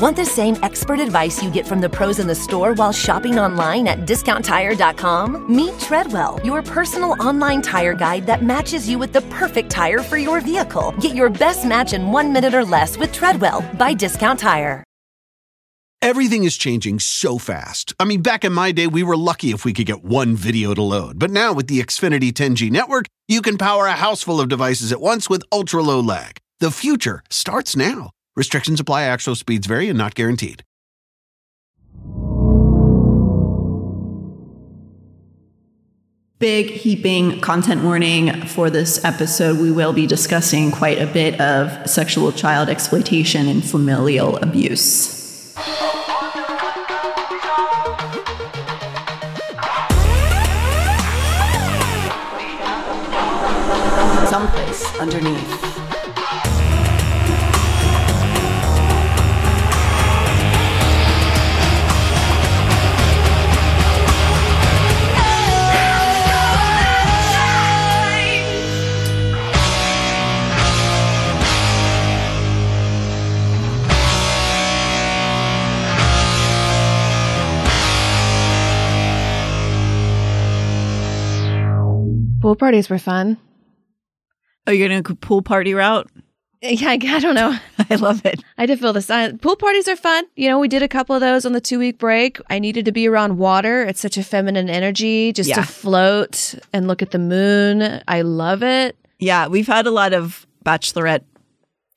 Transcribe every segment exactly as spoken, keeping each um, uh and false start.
Want the same expert advice you get from the pros in the store while shopping online at Discount Tire dot com? Meet Treadwell, your personal online tire guide that matches you with the perfect tire for your vehicle. Get your best match in one minute or less with Treadwell by Discount Tire. Everything is changing so fast. I mean, back in my day, we were lucky if we could get one video to load. But now with the Xfinity ten G network, you can power a house full of devices at once with ultra-low lag. The future starts now. Restrictions apply. Actual speeds vary and not guaranteed. Big heaping content warning for this episode. We will be discussing quite a bit of sexual child exploitation and familial abuse. Someplace underneath. Pool parties were fun. Oh, you're going to pool party route? Yeah, I, I don't know. I love it. I did feel this. I, pool parties are fun. You know, we did a couple of those on the two-week break. I needed to be around water. It's such a feminine energy just yeah. to float and look at the moon. I love it. Yeah, we've had a lot of bachelorette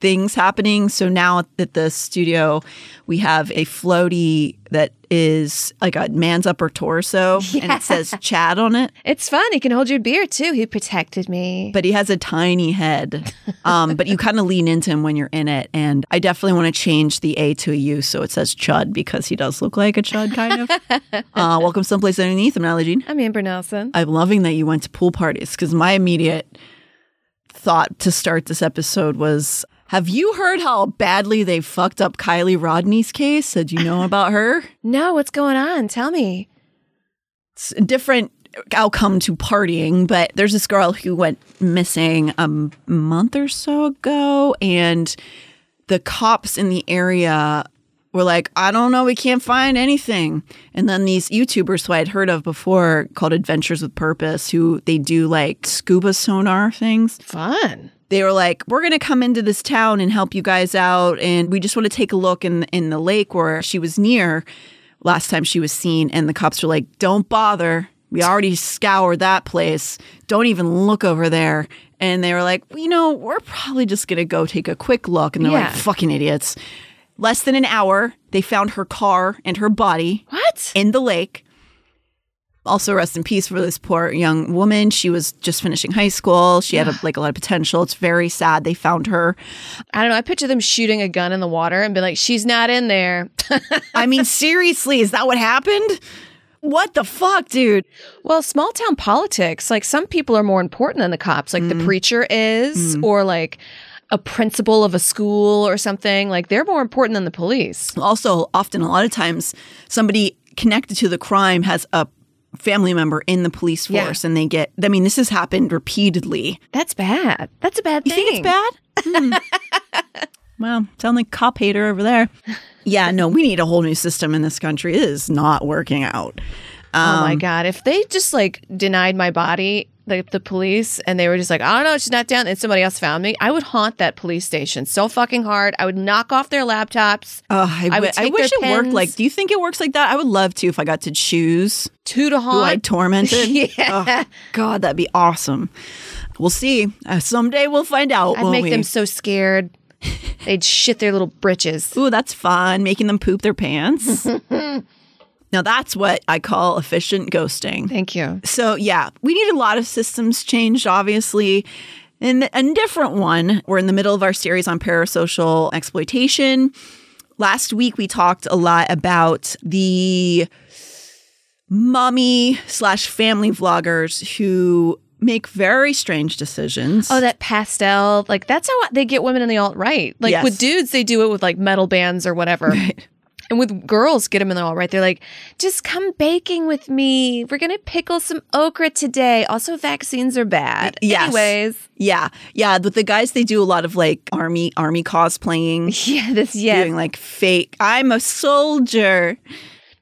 things happening. So now at the studio, we have a floaty that is like a man's upper torso, yeah. and it says Chad on it. It's fun. He can hold your beer too. He protected me. But he has a tiny head. Um, but you kind of lean into him when you're in it. And I definitely want to change the A to a U so it says Chud, because he does look like a Chud, kind of. uh, welcome someplace underneath. I'm Natalie Jean. I'm Amber Nelson. I'm loving that you went to pool parties, because my immediate thought to start this episode was, have you heard how badly they fucked up Kylie Rodney's case? Did you know about her? No, what's going on? Tell me. It's a different outcome to partying, but there's this girl who went missing a month or so ago, and the cops in the area were like, I don't know, we can't find anything. And then these YouTubers who I'd heard of before called Adventures with Purpose, who they do like scuba sonar things. Fun. They were like, we're going to come into this town and help you guys out. And we just want to take a look in, in the lake where she was near last time she was seen. And the cops were like, don't bother. We already scoured that place. Don't even look over there. And they were like, well, you know, we're probably just going to go take a quick look. And they're yeah. like, fucking idiots. Less than an hour, they found her car and her body what? in the lake. Also, rest in peace for this poor young woman. She was just finishing high school. She had a, like a lot of potential. It's very sad they found her. I don't know. I picture them shooting a gun in the water and be like, she's not in there. I mean, seriously, is that what happened? What the fuck, dude? Well, small town politics, like some people are more important than the cops, like mm. the preacher is mm. or like a principal of a school or something. Like they're more important than the police. Also, often a lot of times somebody connected to the crime has a family member in the police force, yeah. and they get, I mean, this has happened repeatedly. That's bad. That's a bad thing. You think it's bad? mm. Well, sound like cop hater over there. Yeah, no, we need a whole new system in this country. It is not working out. Um, oh my God. If they just like denied my body, the, the police, and they were just like, I don't know, she's not down, and somebody else found me, I would haunt that police station so fucking hard. I would knock off their laptops. Uh, I, w- I, would take I wish their it pens. worked like, do you think it works like that? I would love to if I got to choose Two to haunt. who I tormented. yeah. Oh, God, that'd be awesome. We'll see. Uh, someday we'll find out. I'd make we? them so scared. They'd shit their little britches. Ooh, that's fun. Making them poop their pants. Now, that's what I call efficient ghosting. Thank you. So, yeah, we need a lot of systems changed, obviously. And a different one, we're in the middle of our series on parasocial exploitation. Last week, we talked a lot about the mommy slash family vloggers who make very strange decisions. Oh, that pastel. Like, that's how they get women in the alt-right. Like, yes. with dudes, they do it with, like, metal bands or whatever. Right. And with girls, get them in the all right. They're like, just come baking with me. We're going to pickle some okra today. Also, vaccines are bad. Yes. Anyways. Yeah. Yeah. With the guys, they do a lot of like army, army cosplaying. Yeah. This, yeah. Doing like fake, I'm a soldier.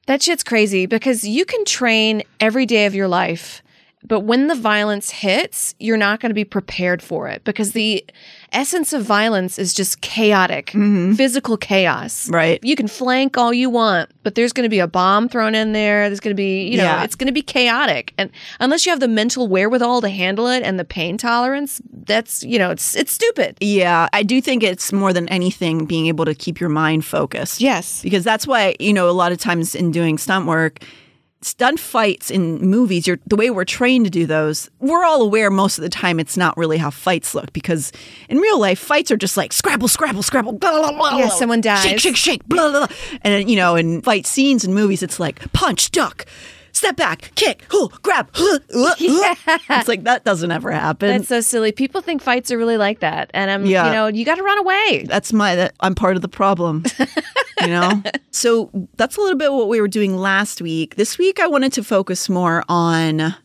That shit's crazy because you can train every day of your life. But when the violence hits, you're not going to be prepared for it because the essence of violence is just chaotic, mm-hmm. physical chaos. Right. You can flank all you want, but there's going to be a bomb thrown in there. There's going to be, you know, yeah. it's going to be chaotic. And unless you have the mental wherewithal to handle it and the pain tolerance, that's, you know, it's it's stupid. Yeah. I do think it's more than anything being able to keep your mind focused. Yes. Because that's why, you know, a lot of times in doing stunt work, stunt fights in movies, you're, the way we're trained to do those, we're all aware most of the time it's not really how fights look because in real life, fights are just like scrabble, scrabble, scrabble, blah, blah, blah. Yeah, someone dies. Shake, shake, shake, blah, blah, blah. And, you know, in fight scenes in movies, it's like punch, duck, step back, kick, hoo, grab. Hoo, hoo, hoo. Yeah. It's like, that doesn't ever happen. That's so silly. People think fights are really like that. And, I'm, yeah. you know, you got to run away. That's my, that, I'm part of the problem. You know, so that's a little bit what we were doing last week. This week, I wanted to focus more on, I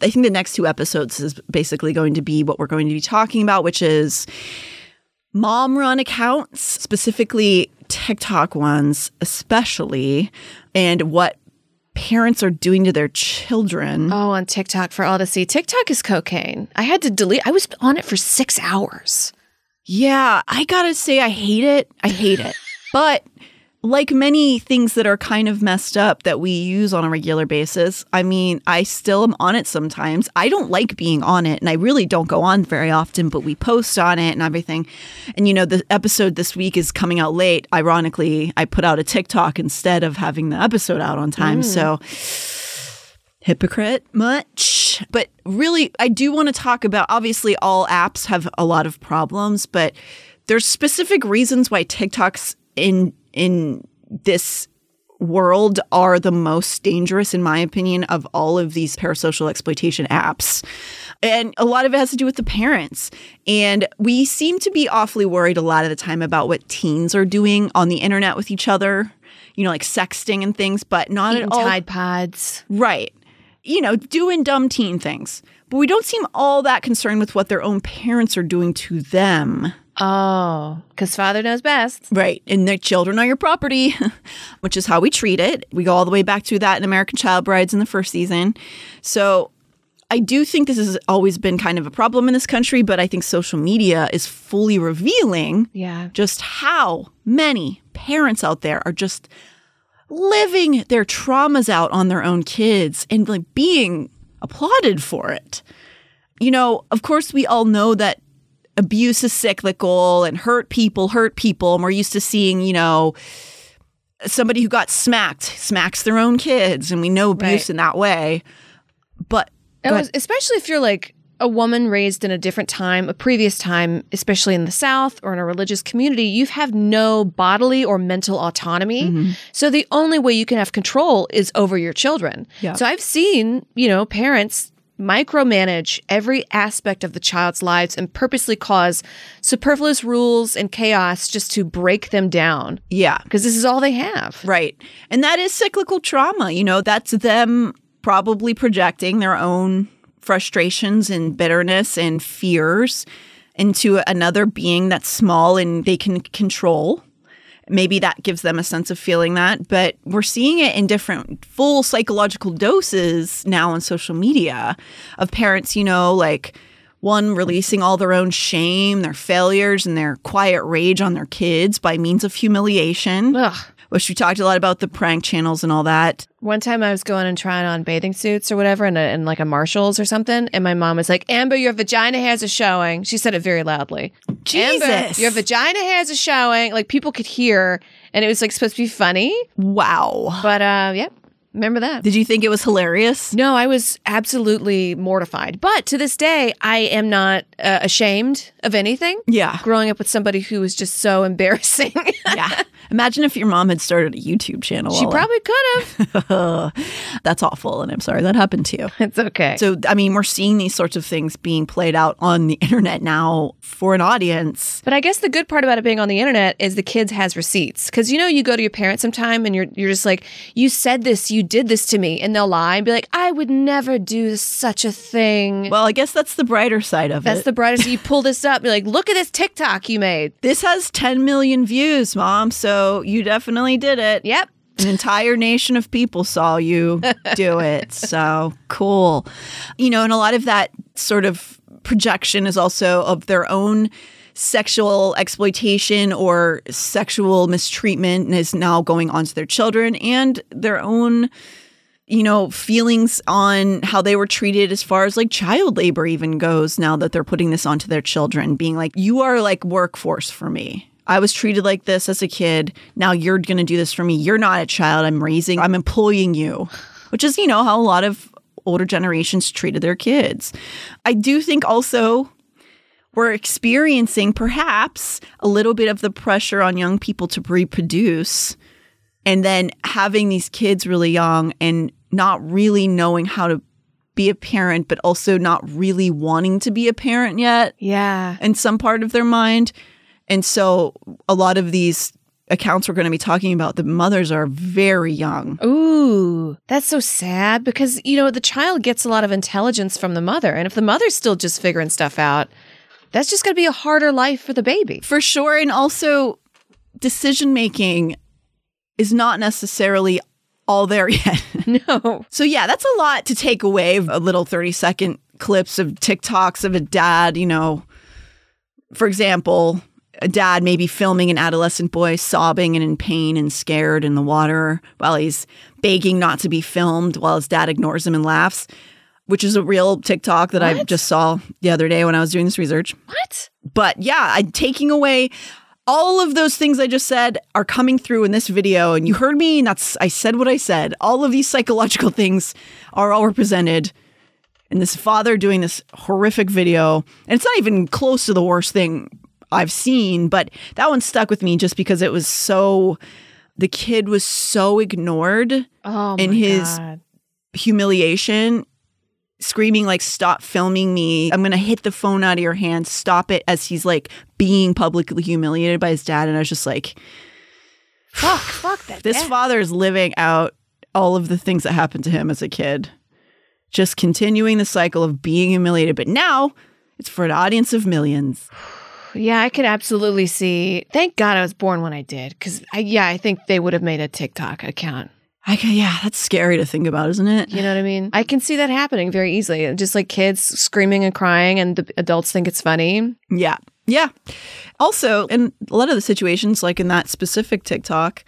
think the next two episodes is basically going to be what we're going to be talking about, which is mom-run accounts, specifically TikTok ones, especially, and what parents are doing to their children. Oh, on TikTok for all to see. TikTok is cocaine. I had to delete. I was on it for six hours. Yeah, I gotta say, I hate it. I hate it. But like many things that are kind of messed up that we use on a regular basis, I mean, I still am on it sometimes. I don't like being on it, and I really don't go on very often, but we post on it and everything. And, you know, the episode this week is coming out late. Ironically, I put out a TikTok instead of having the episode out on time. Mm. So, hypocrite much. But really, I do want to talk about, obviously, all apps have a lot of problems, but there's specific reasons why TikTok's in in this world are the most dangerous, in my opinion, of all of these parasocial exploitation apps. And a lot of it has to do with the parents. And we seem to be awfully worried a lot of the time about what teens are doing on the internet with each other, you know, like sexting and things, but not Eating at all. Tide Pods. Right. You know, doing dumb teen things. But we don't seem all that concerned with what their own parents are doing to them. Oh, because father knows best. Right. And their children are your property, which is how we treat it. We go all the way back to that in American Child Brides in the first season. So I do think this has always been kind of a problem in this country, but I think social media is fully revealing yeah. just how many parents out there are just living their traumas out on their own kids and like being applauded for it. You know, of course, we all know that abuse is cyclical and hurt people hurt people. And we're used to seeing, you know, somebody who got smacked smacks their own kids. And we know abuse right. in that way. But was, especially if you're like a woman raised in a different time, a previous time, especially in the South or in a religious community, you have no bodily or mental autonomy. Mm-hmm. So the only way you can have control is over your children. Yeah. So I've seen, you know, parents micromanage every aspect of the child's lives and purposely cause superfluous rules and chaos just to break them down. Yeah. Because this is all they have. Right. And that is cyclical trauma. You know, that's them probably projecting their own frustrations and bitterness and fears into another being that's small and they can control. Maybe that gives them a sense of feeling that, but we're seeing it in different full psychological doses now on social media of parents, you know, like one releasing all their own shame, their failures, and their quiet rage on their kids by means of humiliation. Ugh. Which we talked a lot about the prank channels and all that. One time I was going and trying on bathing suits or whatever in, a, in like a Marshalls or something. And my mom was like, Amber, your vagina hairs are showing. She said it very loudly. Jesus. Amber, your vagina hairs are showing. Like people could hear. And it was like supposed to be funny. Wow. But uh, yeah, Remember that? Did you think it was hilarious? No, I was absolutely mortified. But to this day, I am not uh, ashamed of anything. Yeah. Growing up with somebody who was just so embarrassing. Yeah. Imagine if your mom had started a YouTube channel. She probably could have. That's awful. And I'm sorry that happened to you. It's okay. So, I mean, we're seeing these sorts of things being played out on the internet now for an audience. But I guess the good part about it being on the internet is the kids has receipts. Because, you know, you go to your parents sometime and you're you're just like, you said this, you did this to me. And they'll lie and be like, I would never do such a thing. Well, I guess that's the brighter side of that's it. That's the brighter side. You pull this up, you're like, look at this TikTok you made. This has ten million views, Mom. So. So you definitely did it. Yep. An entire nation of people saw you do it. So cool. You know, and a lot of that sort of projection is also of their own sexual exploitation or sexual mistreatment and is now going on to their children and their own, you know, feelings on how they were treated as far as like child labor even goes now that they're putting this onto their children, being like, you are like workforce for me. I was treated like this as a kid. Now you're going to do this for me. You're not a child. I'm raising, I'm employing you, which is, you know, how a lot of older generations treated their kids. I do think also we're experiencing perhaps a little bit of the pressure on young people to reproduce and then having these kids really young and not really knowing how to be a parent, but also not really wanting to be a parent yet. Yeah. In some part of their mind. And so a lot of these accounts we're going to be talking about, the mothers are very young. Ooh, that's so sad because, you know, the child gets a lot of intelligence from the mother. And if the mother's still just figuring stuff out, that's just going to be a harder life for the baby. For sure. And also decision making is not necessarily all there yet. No. So, yeah, that's a lot to take away. A little thirty second clips of TikToks of a dad, you know, for example, a dad maybe filming an adolescent boy sobbing and in pain and scared in the water while he's begging not to be filmed while his dad ignores him and laughs, which is a real TikTok that what? I just saw the other day when I was doing this research. What? But yeah, I'm taking away all of those things I just said are coming through in this video. And you heard me. And that's I said what I said. All of these psychological things are all represented in this father doing this horrific video. And it's not even close to the worst thing I've seen, but that one stuck with me just because it was so, the kid was so ignored oh in his God. humiliation, screaming like, stop filming me. I'm going to hit the phone out of your hand. Stop it. As he's like being publicly humiliated by his dad. And I was just like, fuck, fuck that. This dad. father is living out all of the things that happened to him as a kid, just continuing the cycle of being humiliated. But now it's for an audience of millions. Yeah, I could absolutely see. Thank God I was born when I did, because I, yeah, I think they would have made a TikTok account. I can, yeah, that's scary to think about, isn't it? You know what I mean? I can see that happening very easily. Just like kids screaming and crying, and the adults think it's funny. Yeah, yeah. Also, in a lot of the situations, like in that specific TikTok,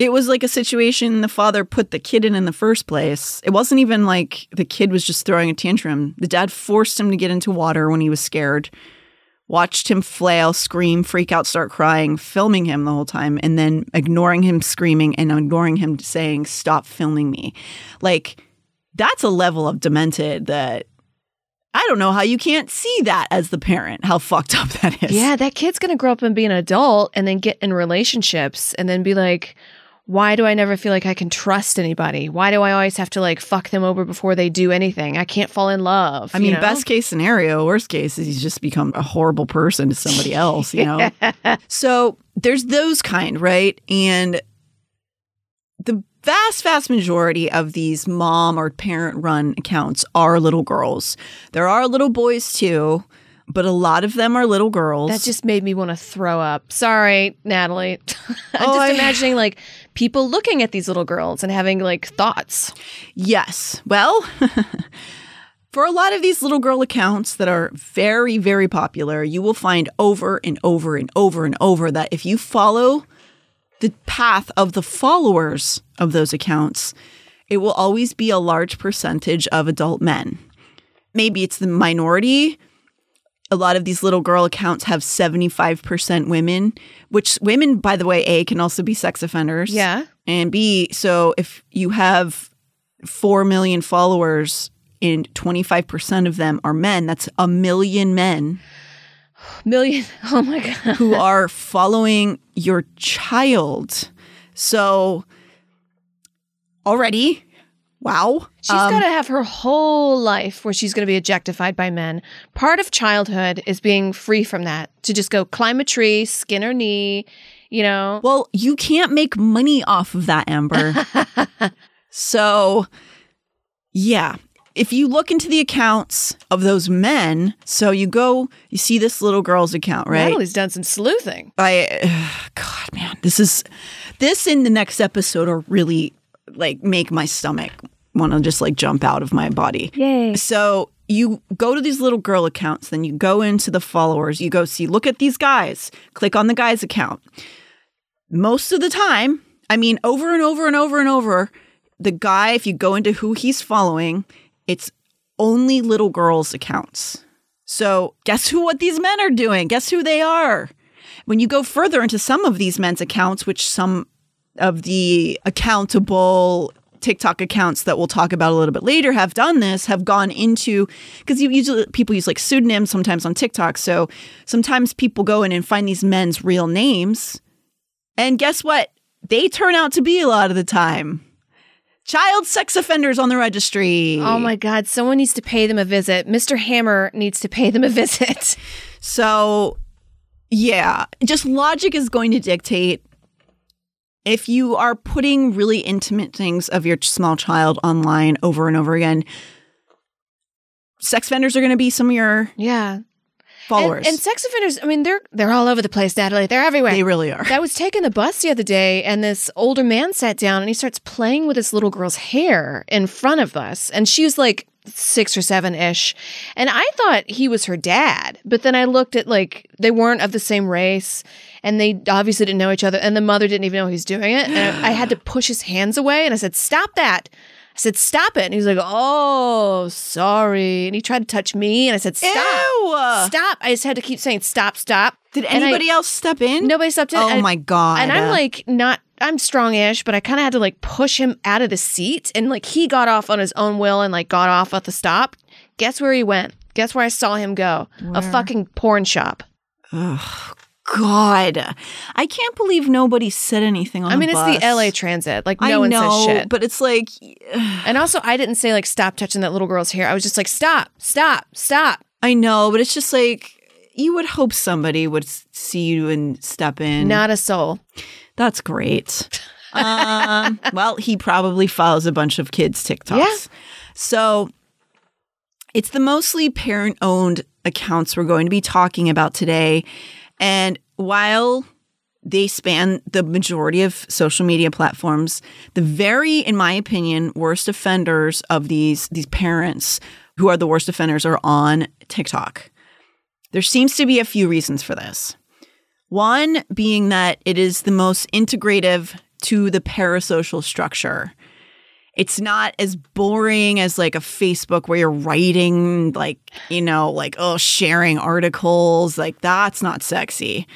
it was like a situation the father put the kid in in the first place. It wasn't even like the kid was just throwing a tantrum. The dad forced him to get into water when he was scared. Watched him flail, scream, freak out, start crying, filming him the whole time, and then ignoring him screaming and ignoring him saying, stop filming me. Like, that's a level of demented that I don't know how you can't see that as the parent, how fucked up that is. Yeah, that kid's going to grow up and be an adult and then get in relationships and then be like, why do I never feel like I can trust anybody? Why do I always have to like fuck them over before they do anything? I can't fall in love. I mean, you know? Best case scenario, worst case is he's just become a horrible person to somebody else, you know? Yeah. So there's those kind, right? And the vast, vast majority of these mom or parent-run accounts are little girls. There are little boys too, but a lot of them are little girls. That just made me want to throw up. Sorry, Natalie. I'm oh, just I... imagining like people looking at these little girls and having like thoughts. Yes. Well, for a lot of these little girl accounts that are very, very popular, you will find over and over and over and over that if you follow the path of the followers of those accounts, it will always be a large percentage of adult men. Maybe it's the minority a lot of these little girl accounts have seventy-five percent women, which women, by the way, A, can also be sex offenders. Yeah. And B, so if you have four million followers and twenty-five percent of them are men, that's a million men. Million. Oh, my God. Who are following your child. So already... Wow. She's um, got to have her whole life where she's going to be objectified by men. Part of childhood is being free from that, to just go climb a tree, skin her knee, you know. Well, you can't make money off of that, Amber. So, yeah. If you look into the accounts of those men, so you go, you see this little girl's account, right? Natalie's done some sleuthing. I, uh, God, man, this is, this in the next episode are really... like make my stomach want to just like jump out of my body. Yay. So you go to these little girl accounts, then you go into the followers, you go see, look at these guys, click on the guy's account. Most of the time, I mean, over and over and over and over, the guy, if you go into who he's following, it's only little girls' accounts. So guess who, what these men are doing? Guess who they are? When you go further into some of these men's accounts, which some of the accountable TikTok accounts that we'll talk about a little bit later have done this, have gone into, because you usually people use like pseudonyms sometimes on TikTok. So sometimes people go in and find these men's real names. And guess what? They turn out to be a lot of the time child sex offenders on the registry. Oh my God. Someone needs to pay them a visit. Mister Hammer needs to pay them a visit. So yeah, just logic is going to dictate. If you are putting really intimate things of your small child online over and over again, sex offenders are going to be some of your yeah. followers. And, and sex offenders, I mean, they're they're all over the place, Natalie. They're everywhere. They really are. I was taking the bus the other day, and this older man sat down, and he starts playing with this little girl's hair in front of us. And she was like six or seven-ish. And I thought he was her dad. But then I looked at, like, they weren't of the same race. And they obviously didn't know each other. And the mother didn't even know he was doing it. And I, I had to push his hands away. And I said, stop that. I said, stop it. And he was like, oh, sorry. And he tried to touch me. And I said, stop. Ew. Stop. I just had to keep saying, stop, stop. Did anybody I, else step in? Nobody stepped in. Oh, I, my God. And I'm like, not, I'm strong-ish, but I kind of had to like push him out of the seat. And like he got off on his own will and like got off at the stop. Guess where he went? Guess where I saw him go? Where? A fucking porn shop. Ugh. God, I can't believe nobody said anything on the bus. I mean, the it's the L A Transit. Like, no I one know, says shit. But it's like... And also, I didn't say, like, stop touching that little girl's hair. I was just like, stop, stop, stop. I know, but it's just like, you would hope somebody would see you and step in. Not a soul. That's great. um, well, he probably follows a bunch of kids' TikToks. Yeah. So, it's the mostly parent-owned accounts we're going to be talking about today. And while they span the majority of social media platforms, the very, in my opinion, worst offenders of these these parents who are the worst offenders are on TikTok. There seems to be a few reasons for this. One being that it is the most integrative to the parasocial structure. It's not as boring as like a Facebook where you're writing like, you know, like, oh, sharing articles. Like, that's not sexy.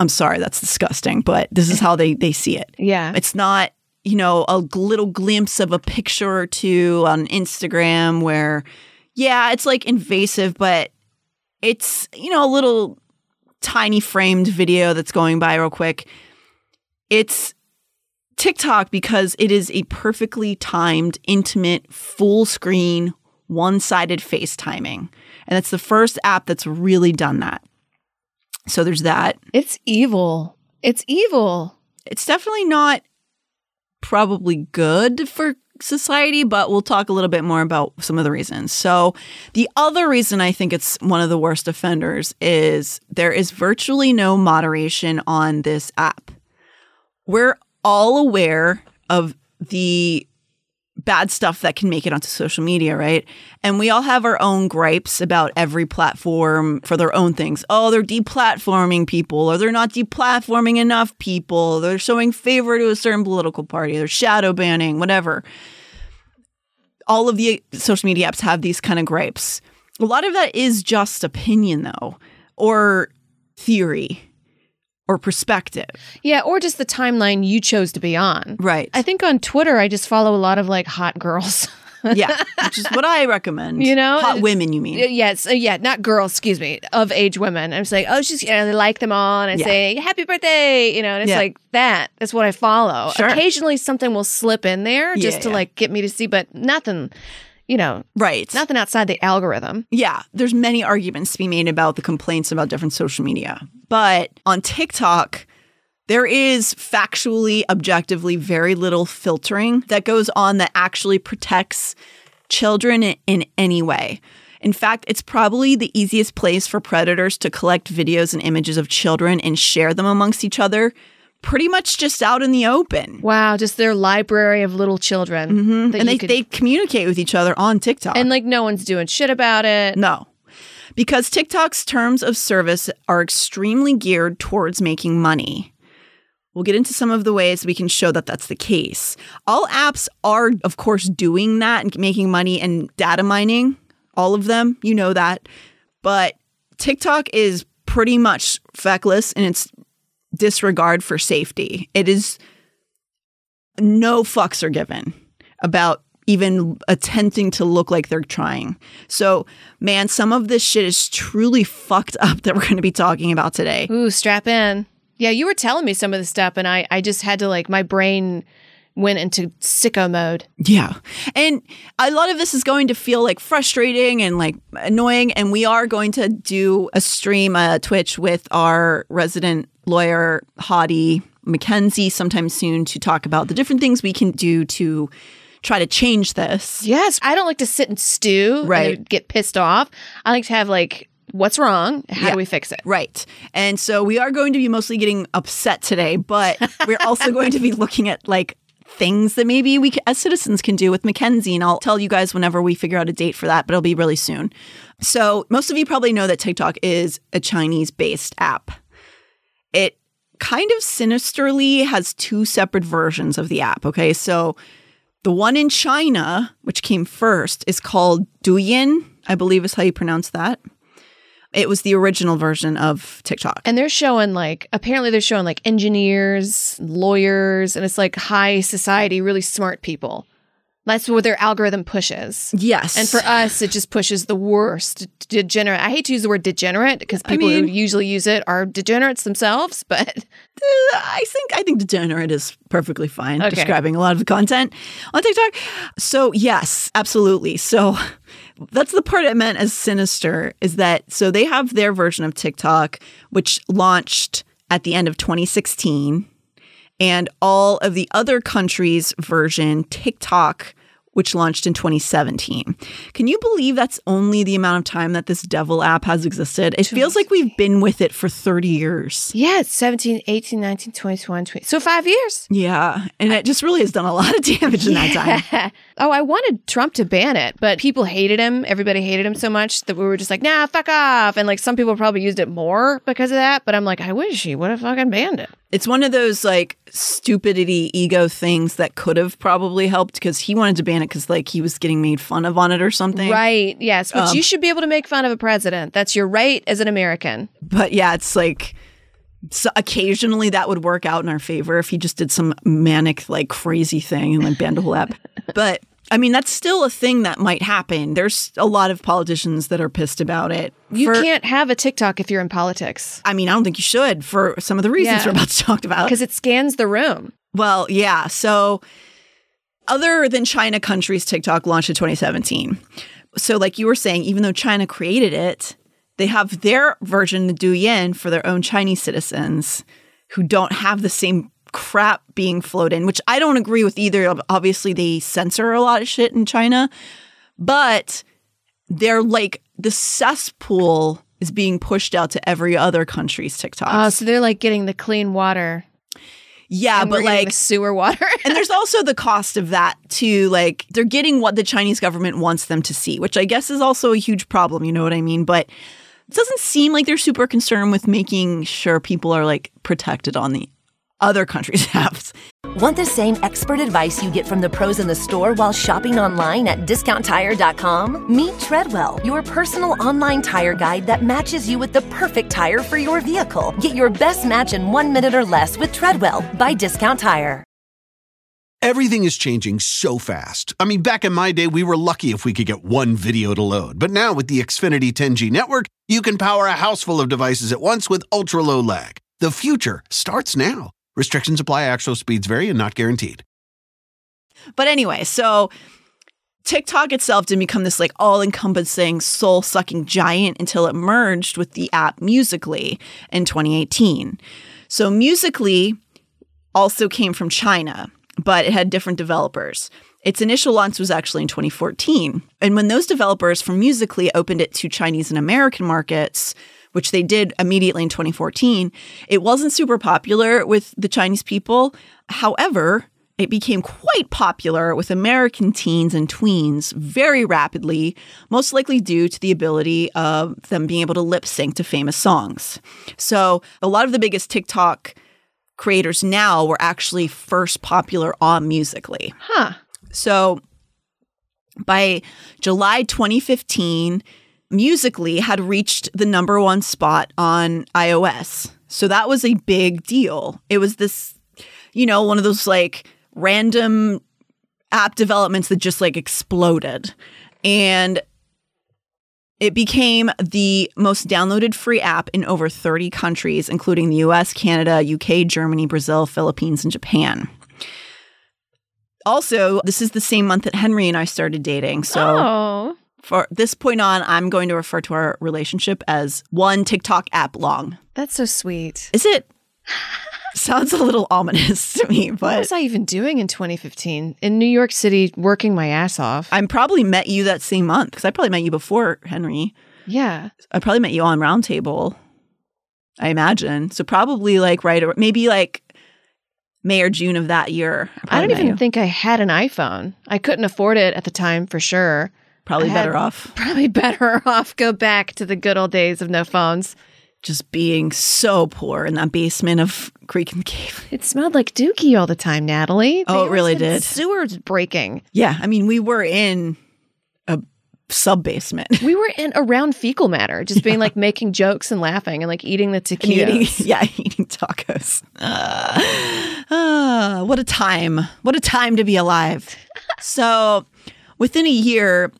I'm sorry. That's disgusting. But this is how they, they see it. Yeah. It's not, you know, a little glimpse of a picture or two on Instagram where, yeah, it's like invasive, but it's, you know, a little tiny framed video that's going by real quick. It's TikTok, because it is a perfectly timed, intimate, full screen, one-sided FaceTiming. And it's the first app that's really done that. So there's that. It's evil. It's evil. It's definitely not probably good for society, but we'll talk a little bit more about some of the reasons. So the other reason I think it's one of the worst offenders is there is virtually no moderation on this app. We're all aware of the bad stuff that can make it onto social media, right? And we all have our own gripes about every platform for their own things. Oh, they're deplatforming people, or they're not deplatforming enough people. They're showing favor to a certain political party. They're shadow banning, whatever. All of the social media apps have these kind of gripes. A lot of that is just opinion, though, or theory or perspective. Yeah, or just the timeline you chose to be on. Right. I think on Twitter, I just follow a lot of like hot girls. Yeah, which is what I recommend. You know, hot women, you mean? Yes, yeah, not girls. Excuse me, of age women. I'm just like, oh, she's, you know, they like them all, and I yeah. say, happy birthday, you know, and it's yeah. like that. That's what I follow. Sure. Occasionally, something will slip in there just yeah, to yeah. like get me to see, but nothing, you know, right? Nothing outside the algorithm. Yeah, there's many arguments to be made about the complaints about different social media, but on TikTok, there is factually, objectively, very little filtering that goes on that actually protects children in, in any way. In fact, it's probably the easiest place for predators to collect videos and images of children and share them amongst each other, pretty much just out in the open. Wow, just their library of little children. Mm-hmm. And they, could... they communicate with each other on TikTok. And like no one's doing shit about it. No. Because TikTok's terms of service are extremely geared towards making money. We'll get into some of the ways we can show that that's the case. All apps are, of course, doing that and making money and data mining, all of them. You know that. But TikTok is pretty much feckless in its disregard for safety. It is no fucks are given about even attempting to look like they're trying. So, man, some of this shit is truly fucked up that we're going to be talking about today. Ooh, strap in. Yeah, you were telling me some of the stuff, and I, I just had to, like, my brain went into sicko mode. Yeah. And a lot of this is going to feel, like, frustrating and, like, annoying, and we are going to do a stream, a Twitch with our resident lawyer, Hottie McKenzie, sometime soon to talk about the different things we can do to try to change this. Yes. I don't like to sit and stew right. and get pissed off. I like to have, like... What's wrong? How yeah. do we fix it? Right. And so we are going to be mostly getting upset today, but we're also going to be looking at like things that maybe we as citizens can do with Mackenzie. And I'll tell you guys whenever we figure out a date for that, but it'll be really soon. So most of you probably know that TikTok is a Chinese-based app. It kind of sinisterly has two separate versions of the app. Okay. So the one in China, which came first, is called Douyin, I believe is how you pronounce that. It was the original version of TikTok. And they're showing like, apparently they're showing like engineers, lawyers, and it's like high society, really smart people. That's what their algorithm pushes. Yes. And for us, it just pushes the worst. Degenerate. I hate to use the word degenerate because people I mean, who usually use it are degenerates themselves, but... I think I think degenerate is perfectly fine okay. describing a lot of the content on TikTok. So yes, absolutely. So... That's the part I meant as sinister is that so they have their version of TikTok, which launched at the end of twenty sixteen, and all of the other countries' version, TikTok, which launched in twenty seventeen. Can you believe that's only the amount of time that this devil app has existed? It feels like we've been with it for thirty years. Yeah, it's seventeen, eighteen, nineteen, twenty, twenty-one, twenty. So five years. Yeah, and it just really has done a lot of damage in yeah. that time. Oh, I wanted Trump to ban it, but people hated him. Everybody hated him so much that we were just like, nah, fuck off. And like some people probably used it more because of that, but I'm like, I wish he would have fucking banned it. It's one of those like stupidity ego things that could have probably helped because he wanted to ban it because like he was getting made fun of on it or something. Right. Yes. Which um, you should be able to make fun of a president. That's your right as an American. But yeah, it's like so occasionally that would work out in our favor if he just did some manic like crazy thing and like banned a whole app. But I mean, that's still a thing that might happen. There's a lot of politicians that are pissed about it. You for, can't have a TikTok if you're in politics. I mean, I don't think you should for some of the reasons yeah. we're about to talk about. Because it scans the room. Well, yeah. So other than China countries, TikTok launched in twenty seventeen. So like you were saying, even though China created it, they have their version, the Douyin, for their own Chinese citizens who don't have the same crap being floated in, which I don't agree with either. Obviously, they censor a lot of shit in China, but they're like the cesspool is being pushed out to every other country's TikTok. Oh, so they're like getting the clean water. Yeah, and but like the sewer water. And there's also the cost of that too. Like they're getting what the Chinese government wants them to see, which I guess is also a huge problem. You know what I mean? But it doesn't seem like they're super concerned with making sure people are like protected on the other countries' apps. Want the same expert advice you get from the pros in the store while shopping online at discount tire dot com? Meet Treadwell, your personal online tire guide that matches you with the perfect tire for your vehicle. Get your best match in one minute or less with Treadwell by Discount Tire. Everything is changing so fast. I mean, back in my day, we were lucky if we could get one video to load. But now with the Xfinity ten G network, you can power a house full of devices at once with ultra-low lag. The future starts now. Restrictions apply. Actual speeds vary and not guaranteed. But anyway, so TikTok itself didn't become this like all-encompassing, soul-sucking giant until it merged with the app Musical.ly in twenty eighteen. So Musical.ly also came from China, but it had different developers. Its initial launch was actually in twenty fourteen. And when those developers from Musical.ly opened it to Chinese and American markets, which they did immediately in twenty fourteen, it wasn't super popular with the Chinese people. However, it became quite popular with American teens and tweens very rapidly, most likely due to the ability of them being able to lip sync to famous songs. So a lot of the biggest TikTok creators now were actually first popular on Musical.ly. Huh. So by July twenty fifteen, Musical.ly had reached the number one spot on iOS. So that was a big deal. It was this, you know, one of those like random app developments that just like exploded. And it became the most downloaded free app in over thirty countries, including the U S, Canada, U K, Germany, Brazil, Philippines, and Japan. Also, this is the same month that Henry and I started dating. So oh. For this point on, I'm going to refer to our relationship as one TikTok app long. That's so sweet. Is it? Sounds a little ominous to me, but... What was I even doing in twenty fifteen? In New York City, working my ass off. I probably met you that same month, because I probably met you before, Henry. Yeah. I probably met you on Roundtable, I imagine. So probably like right... Maybe like... May or June of that year. I, I don't even you. think I had an iPhone. I couldn't afford it at the time for sure. Probably I better off. Probably better off. Go back to the good old days of no phones. Just being so poor in that basement of Creek and the Cave. It smelled like dookie all the time, Natalie. Oh, they it really did. Sewers breaking. Yeah. I mean, we were in a sub-basement. We were in around fecal matter, just yeah. being like making jokes and laughing and like eating the taquitos. Eating, yeah, eating tacos. Uh, uh, what a time. What a time to be alive. So within a year,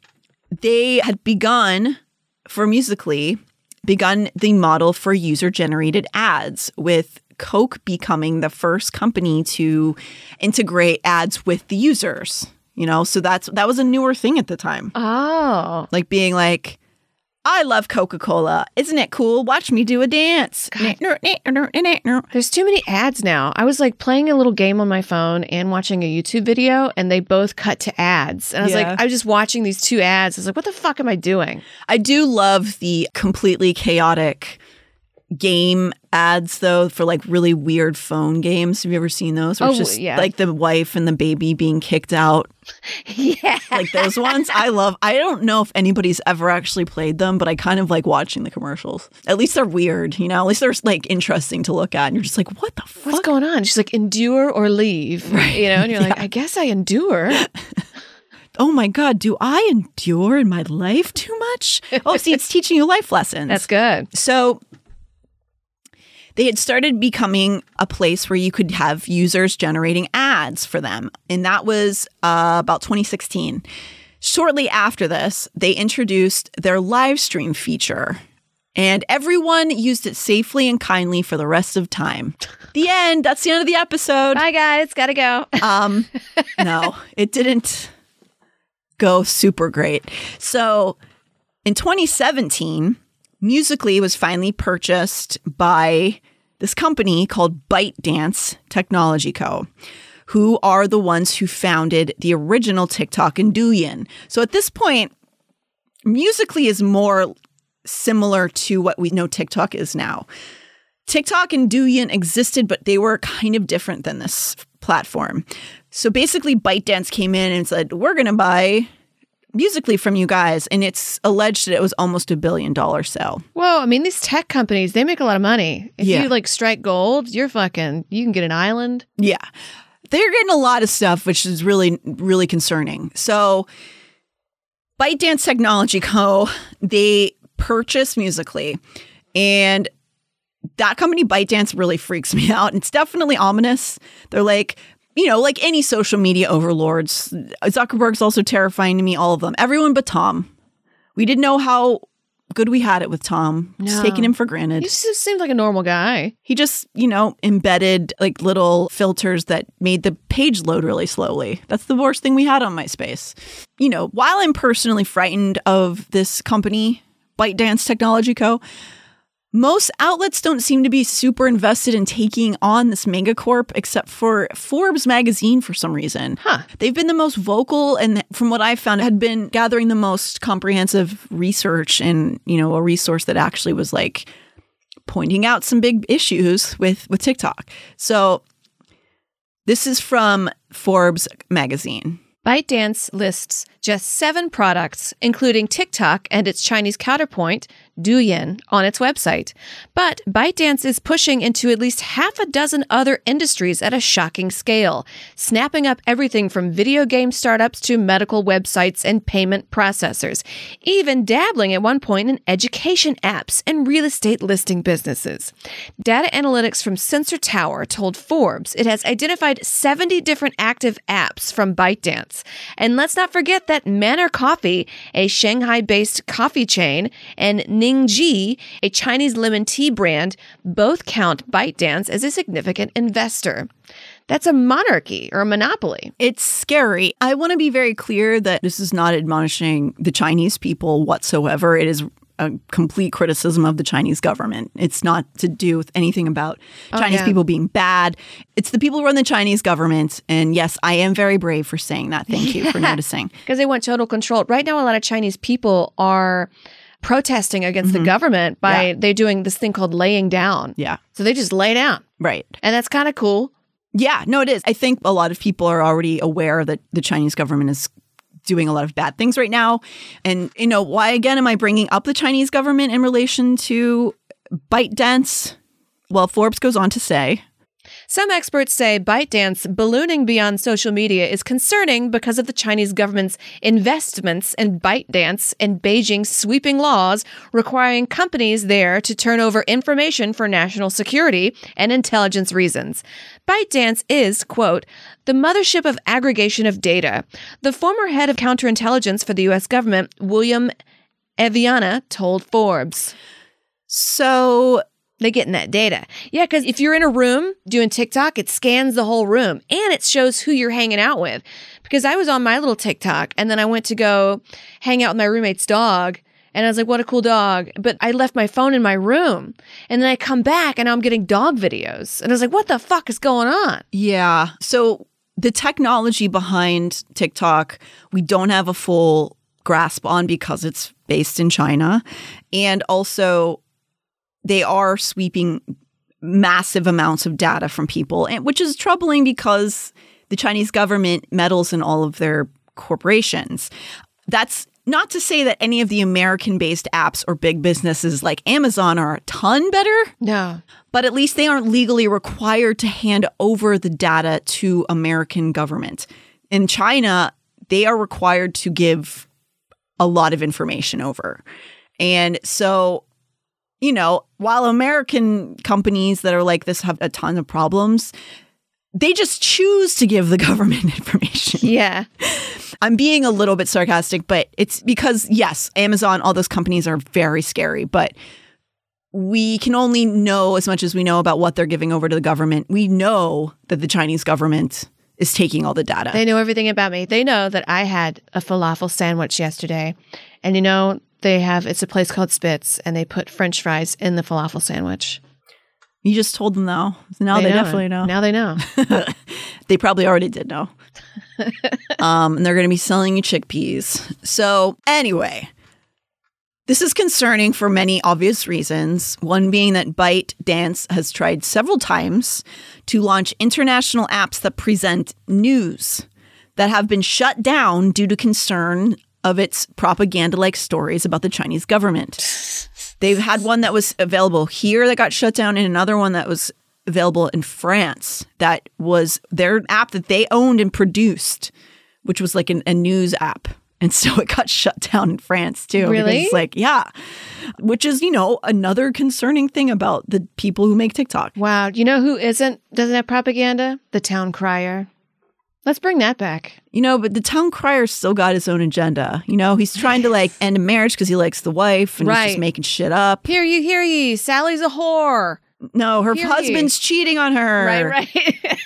they had begun, for Musical.ly, begun the model for user-generated ads, with Coke becoming the first company to integrate ads with the users. You know, so that's that was a newer thing at the time. Oh. Like being like, I love Coca-Cola. Isn't it cool? Watch me do a dance. There's too many ads now. I was like playing a little game on my phone and watching a YouTube video, and they both cut to ads. And I was yeah. like, I was just watching these two ads. I was like, what the fuck am I doing? I do love the completely chaotic game ads, though, for like really weird phone games. Have you ever seen those? Where oh, it's just yeah. like the wife and the baby being kicked out. Yeah. Like those ones. I love. I don't know if anybody's ever actually played them, but I kind of like watching the commercials. At least they're weird, you know? At least they're like interesting to look at. And you're just like, what the fuck? What's going on? She's like, endure or leave. Right. You know? And you're yeah. like, I guess I endure. Oh my God, do I endure in my life too much? Oh, see, it's teaching you life lessons. That's good. So they had started becoming a place where you could have users generating ads for them. And that was uh, about twenty sixteen. Shortly after this, they introduced their live stream feature. And everyone used it safely and kindly for the rest of time. The end. That's the end of the episode. Bye, guys. Gotta go. um, no, it didn't go super great. So in twenty seventeen... Musical.ly was finally purchased by this company called ByteDance Technology Co., who are the ones who founded the original TikTok and Douyin. So at this point, Musical.ly is more similar to what we know TikTok is now. TikTok and Douyin existed, but they were kind of different than this platform. So basically, ByteDance came in and said, we're going to buy Musical.ly from you guys, and it's alleged that it was almost a billion dollar sale. Well, I mean, these tech companies, they make a lot of money. If yeah. you like strike gold, you're fucking, you can get an island. Yeah. They're getting a lot of stuff, which is really, really concerning. So ByteDance Technology Co., they purchased Musical.ly, and that company, ByteDance, really freaks me out. It's definitely ominous. They're like, you know, like any social media overlords, Zuckerberg's also terrifying to me, all of them. Everyone but Tom. We didn't know how good we had it with Tom. No. Just taking him for granted. He just seemed like a normal guy. He just, you know, embedded like little filters that made the page load really slowly. That's the worst thing we had on MySpace. You know, while I'm personally frightened of this company, ByteDance Technology Co., most outlets don't seem to be super invested in taking on this megacorp, except for Forbes magazine for some reason. Huh. They've been the most vocal, and from what I found, had been gathering the most comprehensive research and, you know, a resource that actually was like pointing out some big issues with, with TikTok. So this is from Forbes magazine. ByteDance lists just seven products, including TikTok and its Chinese counterpoint, Douyin, on its website. But ByteDance is pushing into at least half a dozen other industries at a shocking scale, snapping up everything from video game startups to medical websites and payment processors, even dabbling at one point in education apps and real estate listing businesses. Data analytics from Sensor Tower told Forbes it has identified seventy different active apps from ByteDance. And let's not forget that Manner Coffee, a Shanghai-based coffee chain, and Ning G, a Chinese lemon tea brand, both count ByteDance as a significant investor. That's a monarchy or a monopoly. It's scary. I want to be very clear that this is not admonishing the Chinese people whatsoever. It is a complete criticism of the Chinese government. It's not to do with anything about Chinese oh, yeah. people being bad. It's the people who run the Chinese government. And yes, I am very brave for saying that. Thank you for noticing. Because they want total control. Right now, a lot of Chinese people are protesting against mm-hmm. the government by yeah. they're doing this thing called laying down. Yeah. So they just lay down. Right. And that's kind of cool. Yeah. No, it is. I think a lot of people are already aware that the Chinese government is doing a lot of bad things right now. And, you know, why again am I bringing up the Chinese government in relation to ByteDance? Well, Forbes goes on to say, some experts say ByteDance ballooning beyond social media is concerning because of the Chinese government's investments in ByteDance and Beijing's sweeping laws requiring companies there to turn over information for national security and intelligence reasons. ByteDance is, quote, the mothership of aggregation of data. The former head of counterintelligence for the U S government, William Evianna, told Forbes. So they're getting that data. Yeah, because if you're in a room doing TikTok, it scans the whole room and it shows who you're hanging out with. Because I was on my little TikTok and then I went to go hang out with my roommate's dog. And I was like, what a cool dog. But I left my phone in my room. And then I come back and now I'm getting dog videos. And I was like, what the fuck is going on? Yeah. So the technology behind TikTok, we don't have a full grasp on because it's based in China. And also, they are sweeping massive amounts of data from people, and which is troubling because the Chinese government meddles in all of their corporations. That's not to say that any of the American-based apps or big businesses like Amazon are a ton better. No. But at least they aren't legally required to hand over the data to American government. In China, they are required to give a lot of information over. And so, you know, while American companies that are like this have a ton of problems, they just choose to give the government information. Yeah. I'm being a little bit sarcastic, but it's because, yes, Amazon, all those companies are very scary, but we can only know as much as we know about what they're giving over to the government. We know that the Chinese government is taking all the data. They know everything about me. They know that I had a falafel sandwich yesterday. And, you know, They have, it's a place called Spitz, and they put French fries in the falafel sandwich. You just told them now. Now they, they know definitely it. know. Now they know. They probably already did know. um, and they're going to be selling you chickpeas. So anyway, this is concerning for many obvious reasons. One being that ByteDance has tried several times to launch international apps that present news that have been shut down due to concern of its propaganda-like stories about the Chinese government. They've had one that was available here that got shut down, and another one that was available in France that was their app that they owned and produced, which was like an, a news app. And so it got shut down in France, too. Really? Because, like, yeah. Which is, you know, another concerning thing about the people who make TikTok. Wow. You know who isn't, doesn't have propaganda? The town crier. Let's bring that back. You know, but the town crier still got his own agenda. You know, he's trying to, like, end a marriage because he likes the wife and right. he's just making shit up. Hear ye, hear ye. Sally's a whore. No, her hear husband's ye. cheating on her. Right, right.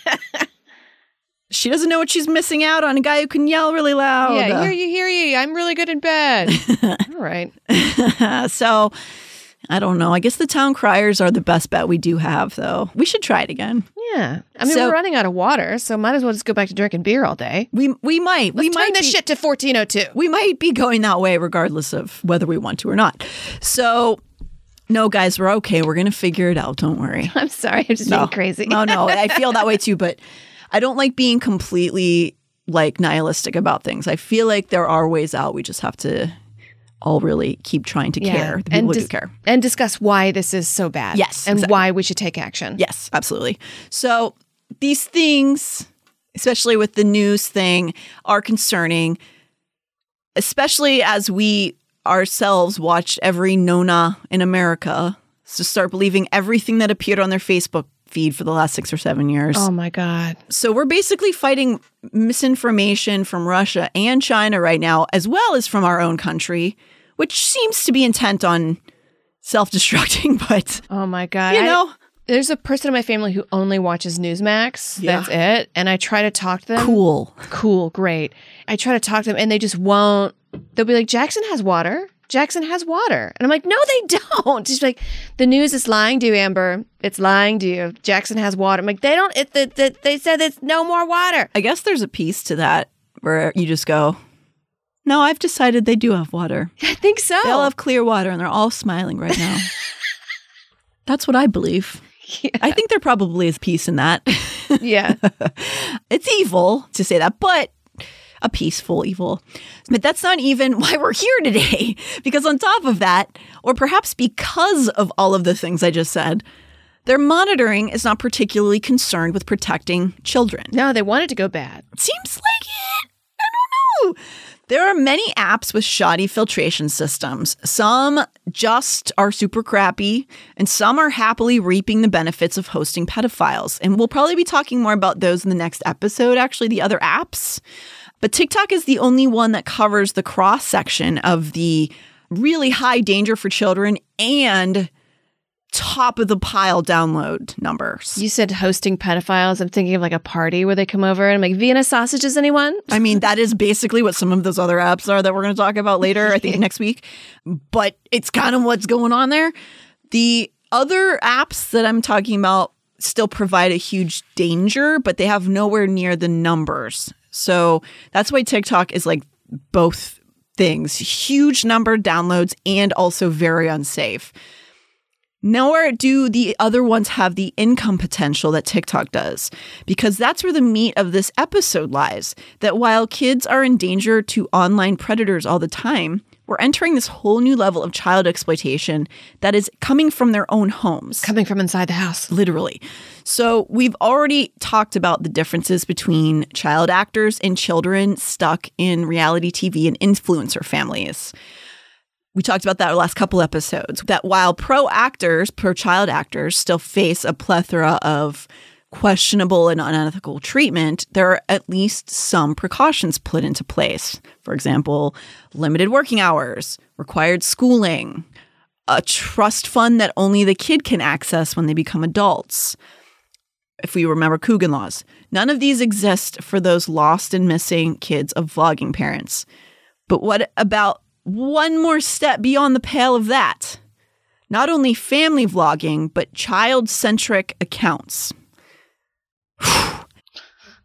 She doesn't know what she's missing out on. A guy who can yell really loud. Yeah, hear ye, hear ye. I'm really good in bed. All right. So, I don't know. I guess the town criers are the best bet we do have, though. We should try it again. Yeah. I mean, so, we're running out of water, so might as well just go back to drinking beer all day. We we might. Let's we turn might this be, shit to fourteen oh two. We might be going that way regardless of whether we want to or not. So, no, guys, we're okay. We're going to figure it out. Don't worry. I'm sorry. I'm just no. being crazy. No, no. I feel that way, too, but I don't like being completely, like, nihilistic about things. I feel like there are ways out. We just have to all really keep trying to yeah. care. The people and dis- who do care. And discuss why this is so bad. Yes. And exactly. why we should take action. Yes, absolutely. So these things, especially with the news thing, are concerning, especially as we ourselves watched every nona in America to start believing everything that appeared on their Facebook feed for the last six or seven years. Oh, my God. So we're basically fighting misinformation from Russia and China right now, as well as from our own country, which seems to be intent on self-destructing, but... Oh, my God. You know... I, there's a person in my family who only watches Newsmax. Yeah. That's it. And I try to talk to them. Cool. Cool. Great. I try to talk to them, and they just won't... They'll be like, Jackson has water. Jackson has water. And I'm like, no, they don't. She's like, the news is lying to you, Amber. It's lying to you. Jackson has water. I'm like, they don't, it, it, it, they said it's no more water. I guess there's a piece to that where you just go, no, I've decided they do have water. I think so. They'll have clear water and they're all smiling right now. That's what I believe. Yeah. I think there probably is peace in that. Yeah. It's evil to say that, but a peaceful evil. But that's not even why we're here today, because on top of that, or perhaps because of all of the things I just said, their monitoring is not particularly concerned with protecting children. No, they want it to go bad. Seems like it. I don't know. There are many apps with shoddy filtration systems. Some just are super crappy, and some are happily reaping the benefits of hosting pedophiles. And we'll probably be talking more about those in the next episode, actually, the other apps. But TikTok is the only one that covers the cross-section of the really high danger for children and top-of-the-pile download numbers. You said hosting pedophiles. I'm thinking of like a party where they come over and I'm like, Vienna sausages, anyone? I mean, that is basically what some of those other apps are that we're going to talk about later, I think next week. But it's kind of what's going on there. The other apps that I'm talking about still provide a huge danger, but they have nowhere near the numbers. So that's why TikTok is like both things, huge number of downloads and also very unsafe. Nowhere do the other ones have the income potential that TikTok does, because that's where the meat of this episode lies, that while kids are in danger to online predators all the time, we're entering this whole new level of child exploitation that is coming from their own homes. Coming from inside the house. Literally. So we've already talked about the differences between child actors and children stuck in reality T V and influencer families. We talked about that in the last couple episodes, that while pro actors, pro child actors, still face a plethora of questionable and unethical treatment, there are at least some precautions put into place. For example, limited working hours, required schooling, a trust fund that only the kid can access when they become adults. If we remember Coogan laws, none of these exist for those lost and missing kids of vlogging parents. But what about one more step beyond the pale of that? Not only family vlogging, but child-centric accounts.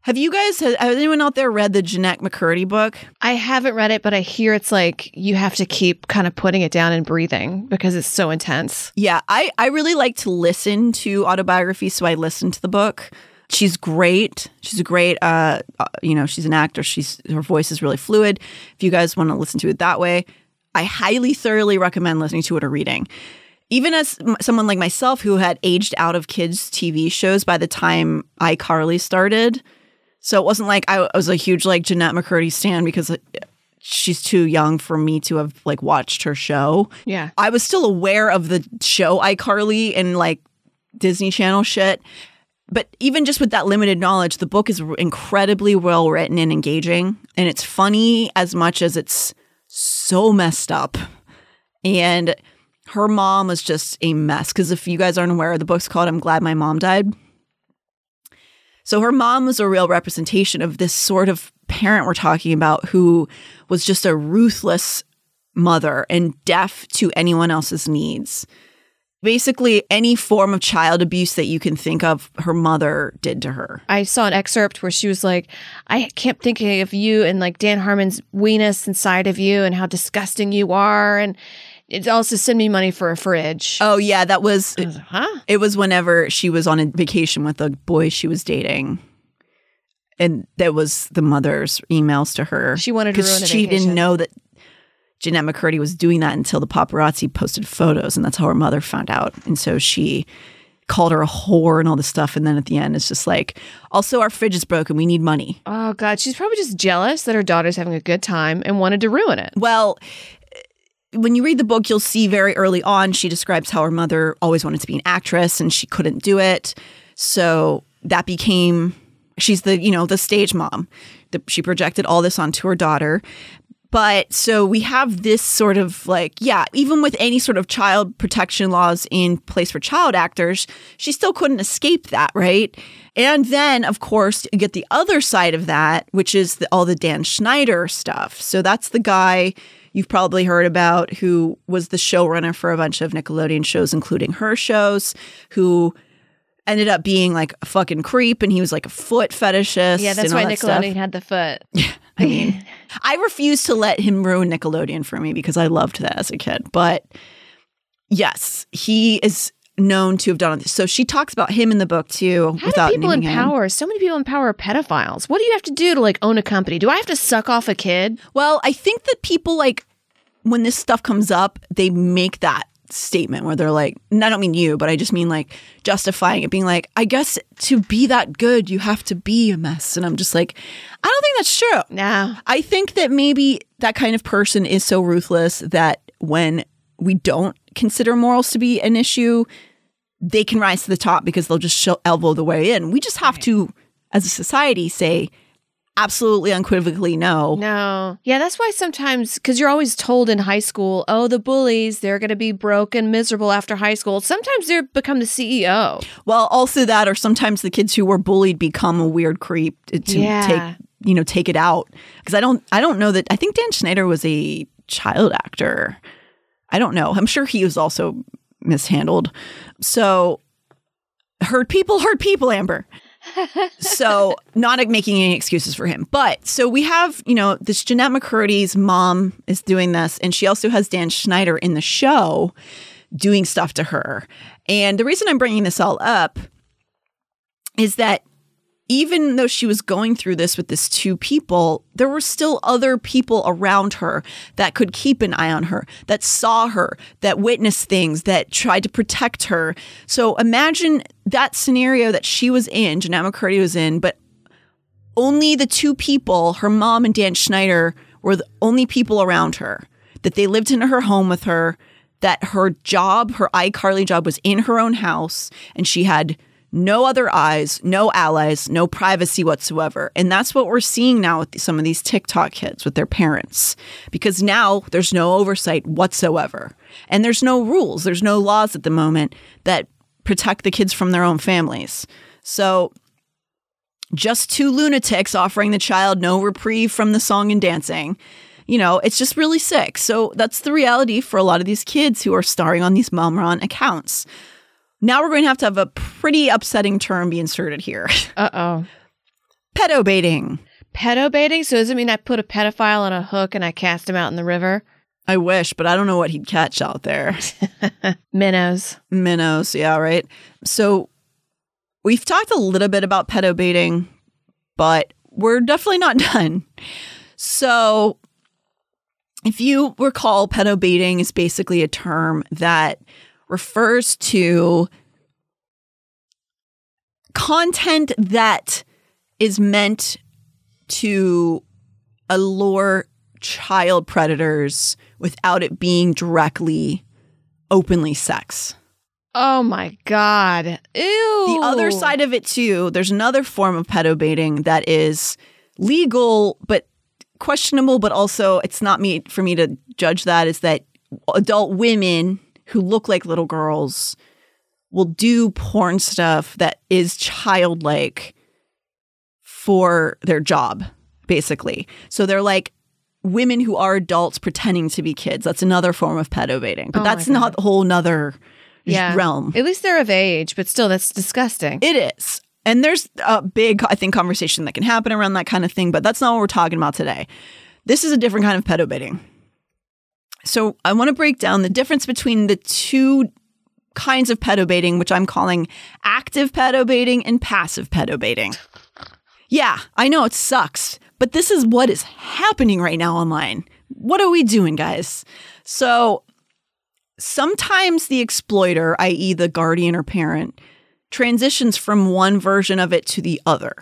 Have you guys, has anyone out there read the Jennette McCurdy book? I haven't read it, but I hear it's like you have to keep kind of putting it down and breathing because it's so intense. Yeah, I, I really like to listen to autobiography, so I listened to the book. She's great. She's a great, uh, you know, she's an actor. She's her voice is really fluid. If you guys want to listen to it that way, I highly, thoroughly recommend listening to it or reading. Even as someone like myself who had aged out of kids' T V shows by the time iCarly started, so it wasn't like I was a huge like Jennette McCurdy stan because she's too young for me to have like watched her show. Yeah, I was still aware of the show iCarly and like Disney Channel shit. But even just with that limited knowledge, the book is incredibly well written and engaging. And it's funny as much as it's so messed up. And her mom was just a mess. Because if you guys aren't aware, the book's called I'm Glad My Mom Died. So her mom was a real representation of this sort of parent we're talking about who was just a ruthless mother and deaf to anyone else's needs. Basically, any form of child abuse that you can think of, her mother did to her. I saw an excerpt where she was like, I kept thinking of you and like Dan Harmon's weenus inside of you and how disgusting you are. And it also sent me money for a fridge. Oh, yeah. That was, was like, huh? It was whenever she was on a vacation with a boy she was dating. And that was the mother's emails to her. She wanted to ruin a vacation. She didn't know that Jennette McCurdy was doing that until the paparazzi posted photos, and that's how her mother found out. And so she called her a whore and all this stuff. And then at the end, it's just like, also, our fridge is broken. We need money. Oh, God. She's probably just jealous that her daughter's having a good time and wanted to ruin it. Well, when you read the book, you'll see very early on, she describes how her mother always wanted to be an actress and she couldn't do it. So that became, she's the, you know, the stage mom. The, she projected all this onto her daughter. But so we have this sort of like, yeah, even with any sort of child protection laws in place for child actors, she still couldn't escape that, right? And then, of course, you get the other side of that, which is the, all the Dan Schneider stuff. So that's the guy you've probably heard about who was the showrunner for a bunch of Nickelodeon shows, including her shows, who ended up being like a fucking creep, and he was like a foot fetishist. Yeah, that's why that Nickelodeon stuff. Had the foot. Yeah. I mean, I refuse to let him ruin Nickelodeon for me because I loved that as a kid. But yes, he is known to have done this. So she talks about him in the book too. How without do people in power? Him. So many people in power are pedophiles. What do you have to do to like own a company? Do I have to suck off a kid? Well, I think that people like when this stuff comes up, they make that statement where they're like, and I don't mean you, but I just mean like justifying it, being like, I guess to be that good, you have to be a mess. And I'm just like, I don't think that's true. No. I think that maybe that kind of person is so ruthless that when we don't consider morals to be an issue, they can rise to the top because they'll just elbow the way in. We just have right. to, as a society, say, absolutely unequivocally no. No. Yeah, that's why sometimes, because you're always told in high school, oh, the bullies, they're going to be broke and miserable after high school. Sometimes they become the C E O. Well, also that, or sometimes the kids who were bullied become a weird creep to yeah. take, you know, take it out. Because I don't, I don't know that, I think Dan Schneider was a child actor. I don't know. I'm sure he was also mishandled. So, hurt people, hurt people, Amber. So not making any excuses for him. But so we have, you know, this Jennette McCurdy's mom is doing this. And she also has Dan Schneider in the show doing stuff to her. And the reason I'm bringing this all up is that even though she was going through this with these two people, there were still other people around her that could keep an eye on her, that saw her, that witnessed things, that tried to protect her. So imagine that scenario that she was in, Jennette McCurdy was in, but only the two people, her mom and Dan Schneider, were the only people around her, that they lived in her home with her, that her job, her iCarly job was in her own house, and she had no other eyes, no allies, no privacy whatsoever. And that's what we're seeing now with some of these TikTok kids with their parents, because now there's no oversight whatsoever. And there's no rules. There's no laws at the moment that protect the kids from their own families. So just two lunatics offering the child no reprieve from the song and dancing. You know, it's just really sick. So that's the reality for a lot of these kids who are starring on these Momron accounts. Now we're going to have to have a pretty upsetting term be inserted here. Uh-oh. Pedo-baiting. Pedo-baiting? So does it mean I put a pedophile on a hook and I cast him out in the river? I wish, but I don't know what he'd catch out there. Minnows. Minnows, yeah, right? So We've talked a little bit about pedo baiting, but we're definitely not done. So if you recall, pedo baiting is basically a term that refers to content that is meant to allure child predators without it being directly openly sex. Oh my God. Ew. The other side of it too, there's another form of pedo baiting that is legal but questionable, but also it's not me for me to judge that, is that adult women who look like little girls will do porn stuff that is childlike for their job, basically. So they're like women who are adults pretending to be kids. That's another form of pedo baiting, but oh that's not a whole nother yeah. realm. At least they're of age, but still, that's disgusting. It is. And there's a big, I think, conversation that can happen around that kind of thing, but that's not what we're talking about today. This is a different kind of pedo baiting. So I want to break down the difference between the two kinds of pedo baiting, which I'm calling active pedo baiting and passive pedo baiting. Yeah, I know it sucks, but this is what is happening right now online. What are we doing, guys? So sometimes the exploiter, that is the guardian or parent, transitions from one version of it to the other.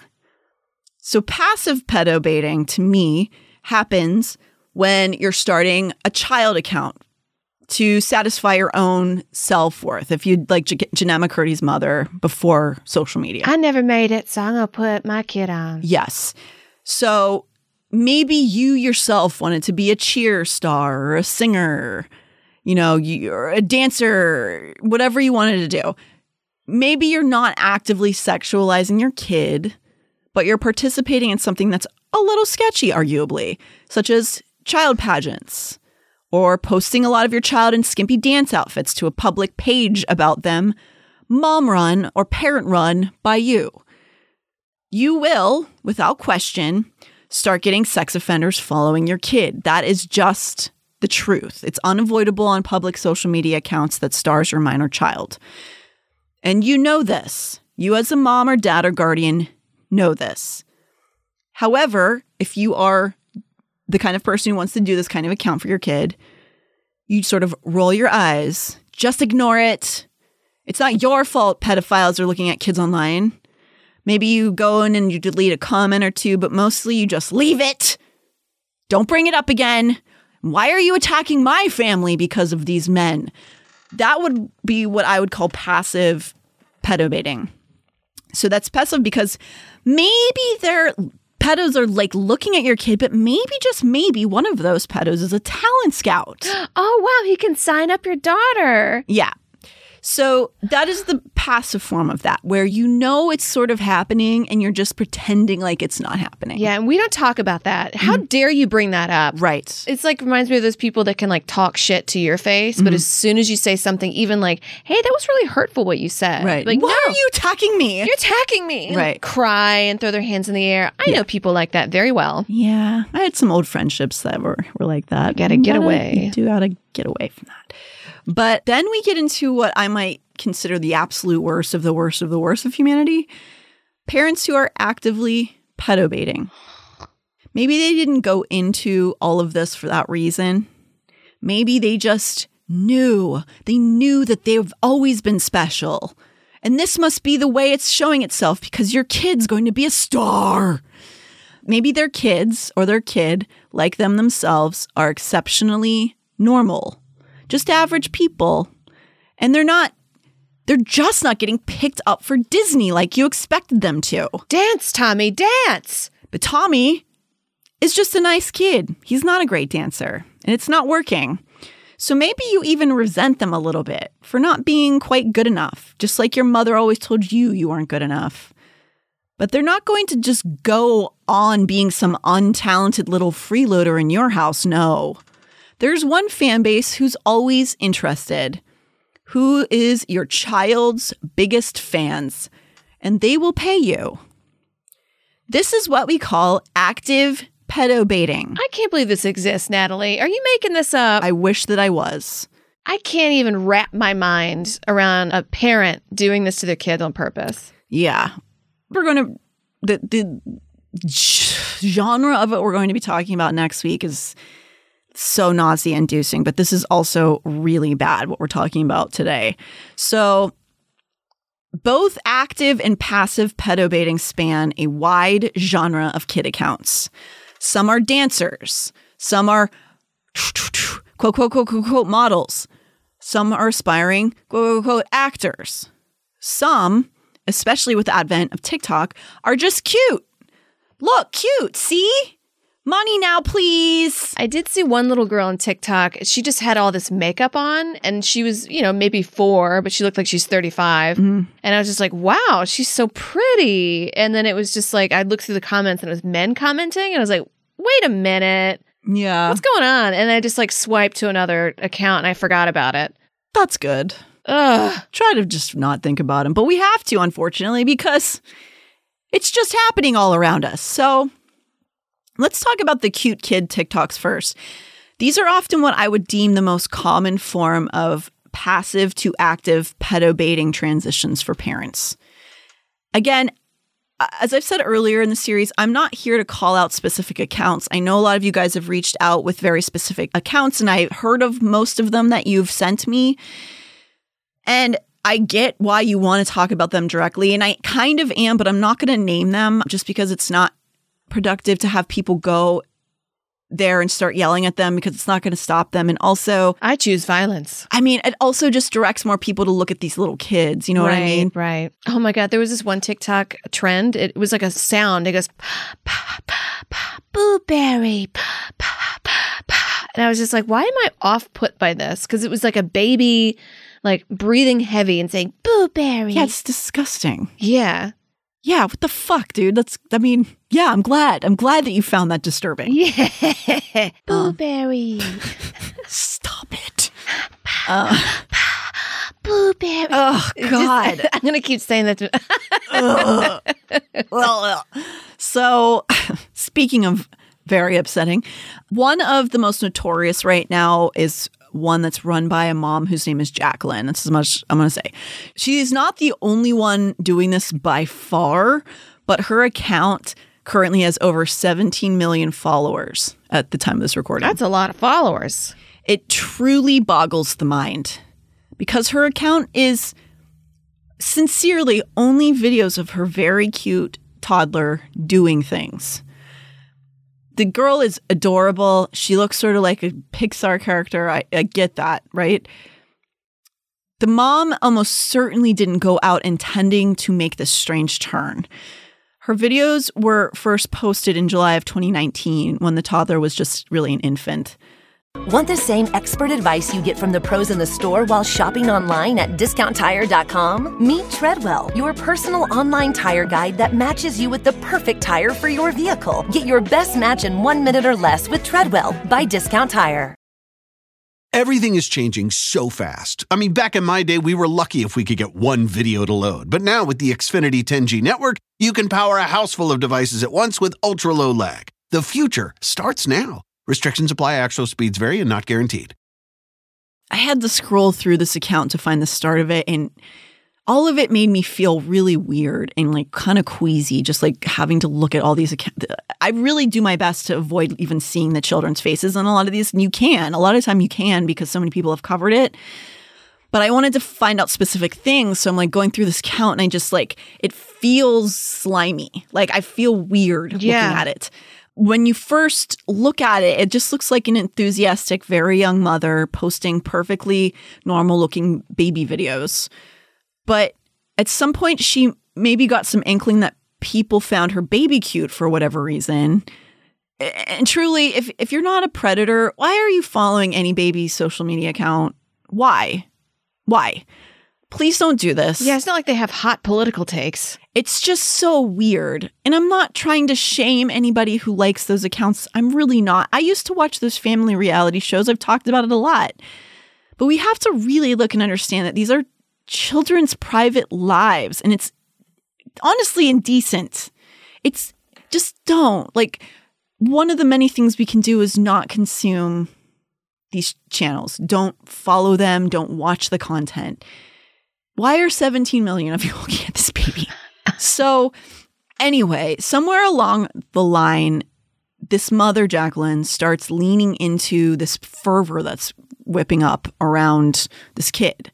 So passive pedo baiting, to me, happens when you're starting a child account to satisfy your own self-worth. If you'd like J- Jennette McCurdy's mother before social media. I never made it, so I'm going to put my kid on. Yes. So maybe you yourself wanted to be a cheer star or a singer, you know, you're a dancer, whatever you wanted to do. Maybe you're not actively sexualizing your kid, but you're participating in something that's a little sketchy, arguably, such as child pageants or posting a lot of your child in skimpy dance outfits to a public page about them, mom run or parent run by you. You will, without question, start getting sex offenders following your kid. That is just the truth. It's unavoidable on public social media accounts that stars your minor child. And you know this. You as a mom or dad or guardian know this. However, if you are the kind of person who wants to do this kind of account for your kid, you sort of roll your eyes. Just ignore it. It's not your fault pedophiles are looking at kids online. Maybe you go in and you delete a comment or two, but mostly you just leave it. Don't bring it up again. Why are you attacking my family because of these men? That would be what I would call passive pedo baiting. So that's passive because maybe they're pedos are like looking at your kid, but maybe just maybe one of those pedos is a talent scout. Oh, wow. He can sign up your daughter. Yeah. So that is the passive form of that, where you know it's sort of happening and you're just pretending like it's not happening. Yeah, and we don't talk about that. How mm-hmm. dare you bring that up? Right. It's like reminds me of those people that can like talk shit to your face, mm-hmm. but as soon as you say something even like, hey, that was really hurtful what you said. Right. Like, why no, are you attacking me? You're attacking me. Right. And cry and throw their hands in the air. I yeah. know people like that very well. Yeah. I had some old friendships that were, were like that. You gotta get gotta, away. You do gotta get away from that. But then we get into what I might consider the absolute worst of the worst of the worst of humanity. Parents who are actively pedo baiting. Maybe they didn't go into all of this for that reason. Maybe they just knew. They knew that they've always been special. And this must be the way it's showing itself because your kid's going to be a star. Maybe their kids or their kid, like them themselves, are exceptionally normal. Just average people, and they're not, they're just not getting picked up for Disney like you expected them to. Dance, Tommy, dance. But Tommy is just a nice kid. He's not a great dancer, and it's not working. So maybe you even resent them a little bit for not being quite good enough, just like your mother always told you you weren't good enough. But they're not going to just go on being some untalented little freeloader in your house, no. There's one fan base who's always interested, who is your child's biggest fans, and they will pay you. This is what we call active pedo baiting. I can't believe this exists, Natalie. Are you making this up? I wish that I was. I can't even wrap my mind around a parent doing this to their kid on purpose. yeah, we're going to the the genre of it we're going to be talking about next week is so nausea-inducing, but this is also really bad what we're talking about today. So both active and passive pedobaiting span a wide genre of kid accounts. Some are dancers. Some are quote, quote, quote, quote, quote, models. Some are aspiring, quote, quote, quote, actors. Some, especially with the advent of TikTok, are just cute. Look, cute, see? Money now, please. I did see one little girl on TikTok. She just had all this makeup on and she was, you know, maybe four, but she looked like she's thirty-five. Mm. And I was just like, wow, she's so pretty. And then it was just like, I looked through the comments and it was men commenting. And I was like, wait a minute. Yeah. What's going on? And I just like swiped to another account and I forgot about it. That's good. Ugh. Try to just not think about them. But we have to, unfortunately, because it's just happening all around us. So let's talk about the cute kid TikToks first. These are often what I would deem the most common form of passive to active pedobaiting transitions for parents. Again, as I've said earlier in the series, I'm not here to call out specific accounts. I know a lot of you guys have reached out with very specific accounts, and I've heard of most of them that you've sent me. And I get why you want to talk about them directly, and I kind of am, but I'm not going to name them just because it's not productive to have people go there and start yelling at them because it's not going to stop them. And also, I choose violence. I mean, it also just directs more people to look at these little kids. You know right, what I mean? Right. Oh my God. There was this one TikTok trend. It was like a sound. It goes, pa, pa, pa, pa, blueberry, pa, pa, pa, pa. And I was just like, why am I off put by this? Because it was like a baby, like breathing heavy and saying, blueberry. Yeah, it's disgusting. Yeah. Yeah, what the fuck, dude? That's, I mean, yeah, I'm glad. I'm glad that you found that disturbing. Yeah. Blueberry. Um, Stop it. Uh, Blueberry. Oh, God. Just, I'm going to keep saying that. To- well, so, speaking of very upsetting, one of the most notorious right now is one that's run by a mom whose name is Jacqueline. That's as much I'm going to say. She's not the only one doing this by far, but her account currently has over seventeen million followers at the time of this recording. That's a lot of followers. It truly boggles the mind because her account is sincerely only videos of her very cute toddler doing things. The girl is adorable. She looks sort of like a Pixar character. I, I get that, right? The mom almost certainly didn't go out intending to make this strange turn. Her videos were first posted in July of twenty nineteen when the toddler was just really an infant. Want the same expert advice you get from the pros in the store while shopping online at discount tire dot com? Meet Treadwell, your personal online tire guide that matches you with the perfect tire for your vehicle. Get your best match in one minute or less with Treadwell by Discount Tire. Everything is changing so fast. I mean, back in my day, we were lucky if we could get one video to load. But now with the Xfinity ten G network, you can power a house full of devices at once with ultra-low lag. The future starts now. Restrictions apply. Actual speeds vary and not guaranteed. I had to scroll through this account to find the start of it, and all of it made me feel really weird and like kind of queasy, just like having to look at all these accounts. I really do my best to avoid even seeing the children's faces on a lot of these, and you can. A lot of time you can because so many people have covered it. But I wanted to find out specific things, so I'm like going through this account, and I just like, it feels slimy. Like I feel weird yeah. looking at it. When you first look at it, it just looks like an enthusiastic, very young mother posting perfectly normal-looking baby videos. But at some point, she maybe got some inkling that people found her baby cute for whatever reason. And truly, if if you're not a predator, why are you following any baby's social media account? Why? Why? Please don't do this. Yeah, it's not like they have hot political takes. It's just so weird. And I'm not trying to shame anybody who likes those accounts. I'm really not. I used to watch those family reality shows. I've talked about it a lot. But we have to really look and understand that these are children's private lives. And it's honestly indecent. It's just don't. Like, one of the many things we can do is not consume these channels. Don't follow them. Don't watch the content. Why are seventeen million of you looking at this baby? So anyway, somewhere along the line, this mother, Jacqueline, starts leaning into this fervor that's whipping up around this kid.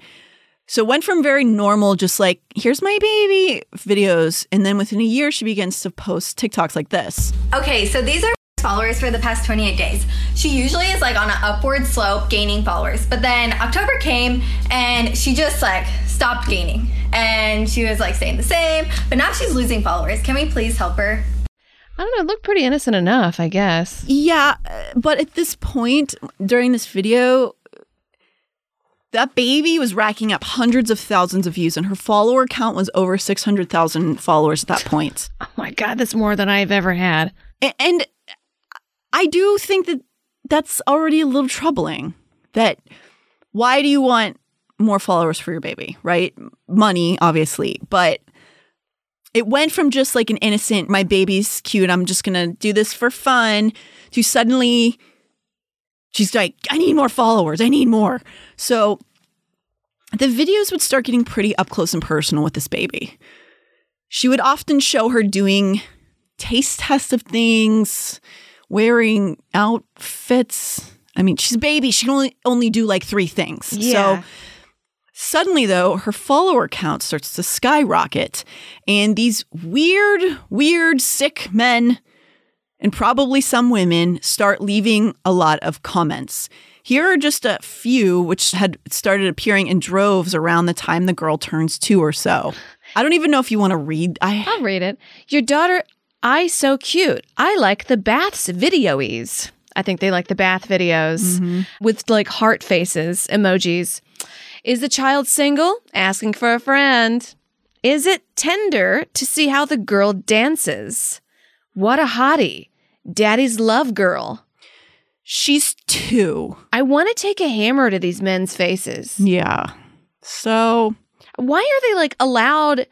So went from very normal, just like, here's my baby videos. And then within a year, she begins to post TikToks like this. Okay, so these are followers for the past twenty-eight days. She usually is like on an upward slope gaining followers. But then October came and she just like stopped gaining. And she was like staying the same. But now she's losing followers. Can we please help her? I don't know. It looked pretty innocent enough, I guess. Yeah. But at this point during this video, that baby was racking up hundreds of thousands of views, and her follower count was over six hundred thousand followers at that point. Oh my God, that's more than I've ever had. And, and I do think that that's already a little troubling. That why do you want more followers for your baby, right? Money, obviously. But it went from just like an innocent, my baby's cute, I'm just going to do this for fun, to suddenly... she's like, I need more followers. I need more. So the videos would start getting pretty up close and personal with this baby. She would often show her doing taste tests of things, wearing outfits. I mean, she's a baby. She can only, only do like three things. Yeah. So suddenly, though, her follower count starts to skyrocket. And these weird, weird, sick men... and probably some women start leaving a lot of comments. Here are just a few which had started appearing in droves around the time the girl turns two or so. I don't even know if you want to read. I... I'll read it. Your daughter, I so cute. I like the baths videoies. I think they like the bath videos mm-hmm. with like heart faces, emojis. Is the child single? Asking for a friend. Is it tender to see how the girl dances? What a hottie. Daddy's love girl. She's two. I want to take a hammer to these men's faces. Yeah. So. Why are they like allowed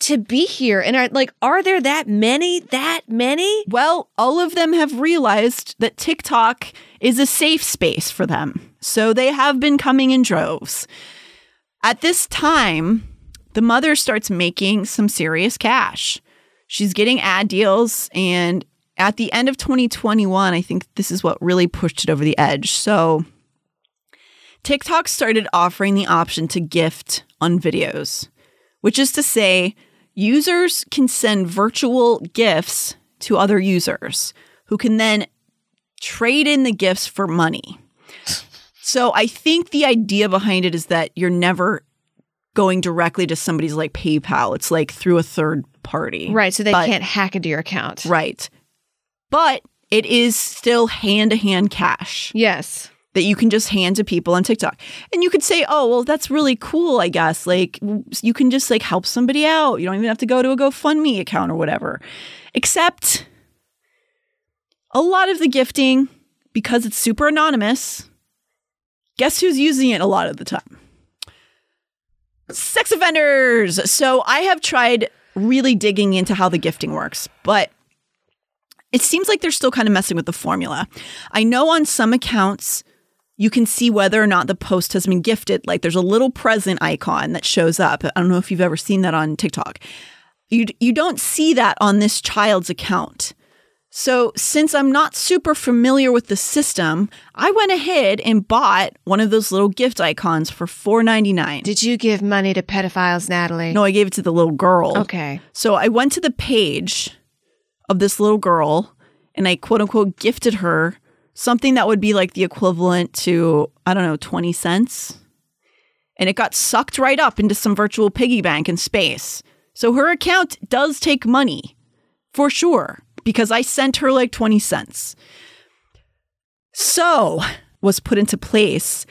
to be here? And are like, are there that many, that many? Well, all of them have realized that TikTok is a safe space for them. So they have been coming in droves. At this time, the mother starts making some serious cash. She's getting ad deals, and at the end of twenty twenty-one, I think this is what really pushed it over the edge. So TikTok started offering the option to gift on videos, which is to say users can send virtual gifts to other users who can then trade in the gifts for money. So I think the idea behind it is that you're never going directly to somebody's like PayPal. It's like through a third party. Right. So they but, can't hack into your account. Right. But it is still hand-to-hand cash. Yes. That you can just hand to people on TikTok. And you could say, oh, well, that's really cool, I guess. Like, you can just like help somebody out. You don't even have to go to a GoFundMe account or whatever. Except a lot of the gifting, because it's super anonymous, guess who's using it a lot of the time? Sex offenders. So I have tried really digging into how the gifting works, but it seems like they're still kind of messing with the formula. I know on some accounts, you can see whether or not the post has been gifted. Like there's a little present icon that shows up. I don't know if you've ever seen that on TikTok. You, you don't see that on this child's account. So since I'm not super familiar with the system, I went ahead and bought one of those little gift icons for four dollars and ninety-nine cents. Did you give money to pedophiles, Natalie? No, I gave it to the little girl. Okay. So I went to the page of this little girl and I quote unquote gifted her something that would be like the equivalent to, I don't know, twenty cents. And it got sucked right up into some virtual piggy bank in space. So her account does take money for sure. Because I sent her like twenty cents. So was put into place.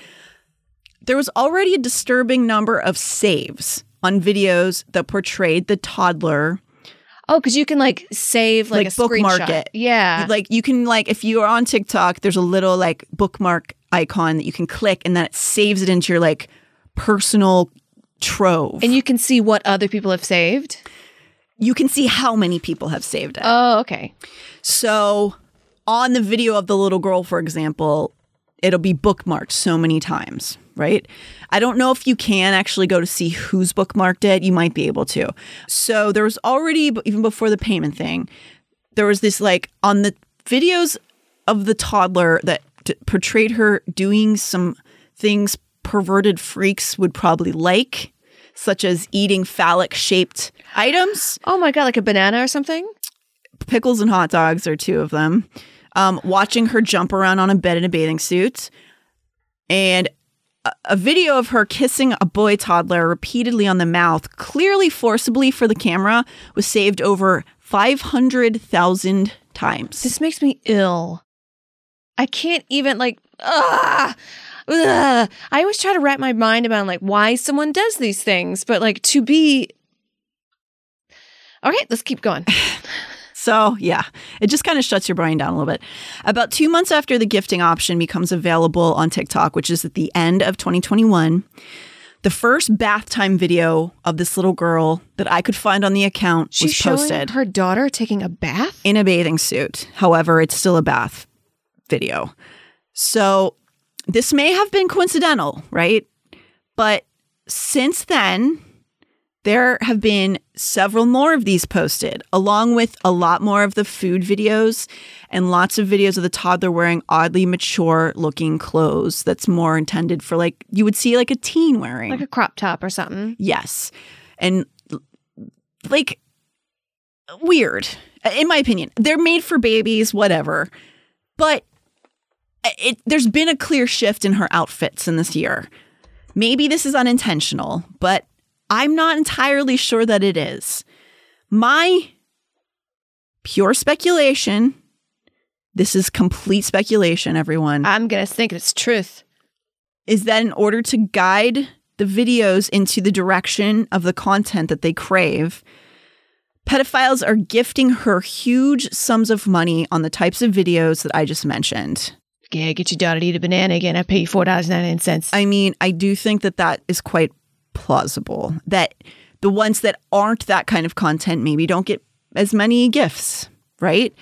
There was already a disturbing number of saves on videos that portrayed the toddler. Oh, because you can like save like, like a bookmark screenshot. It. Yeah. Like you can like if you are on TikTok, there's a little like bookmark icon that you can click and then it saves it into your like personal trove. And you can see what other people have saved. You can see how many people have saved it. Oh, okay. So on the video of the little girl, for example, it'll be bookmarked so many times. right? I don't know if you can actually go to see who's bookmarked it. You might be able to. So there was already, even before the payment thing, there was this like on the videos of the toddler that t- portrayed her doing some things perverted freaks would probably like, such as eating phallic-shaped items. Oh my God, like a banana or something? Pickles and hot dogs are two of them. Um, watching her jump around on a bed in a bathing suit. And a, a video of her kissing a boy toddler repeatedly on the mouth, clearly forcibly for the camera, was saved over five hundred thousand times. This makes me ill. I can't even, like, ugh! Ugh. I always try to wrap my mind about like why someone does these things, but like to be. All right, let's keep going. So yeah, it just kind of shuts your brain down a little bit. About two months after the gifting option becomes available on TikTok, which is at the end of twenty twenty-one, the first bath time video of this little girl that I could find on the account She's was posted. Showing her daughter taking a bath? In a bathing suit. However, it's still a bath video. So this may have been coincidental, right? But since then, there have been several more of these posted, along with a lot more of the food videos and lots of videos of the toddler wearing oddly mature-looking clothes that's more intended for, like, you would see, like, a teen wearing. Like a crop top or something. Yes. And, like, weird, in my opinion. They're made for babies, whatever. But It, there's been a clear shift in her outfits in this year. Maybe this is unintentional, but I'm not entirely sure that it is. My pure speculation, this is complete speculation, everyone. I'm going to think it's truth. Is that in order to guide the videos into the direction of the content that they crave, pedophiles are gifting her huge sums of money on the types of videos that I just mentioned. Yeah, get your daughter to eat a banana again. I pay you four dollars and ninety-nine cents. I mean, I do think that that is quite plausible. That the ones that aren't that kind of content maybe don't get as many gifts, right?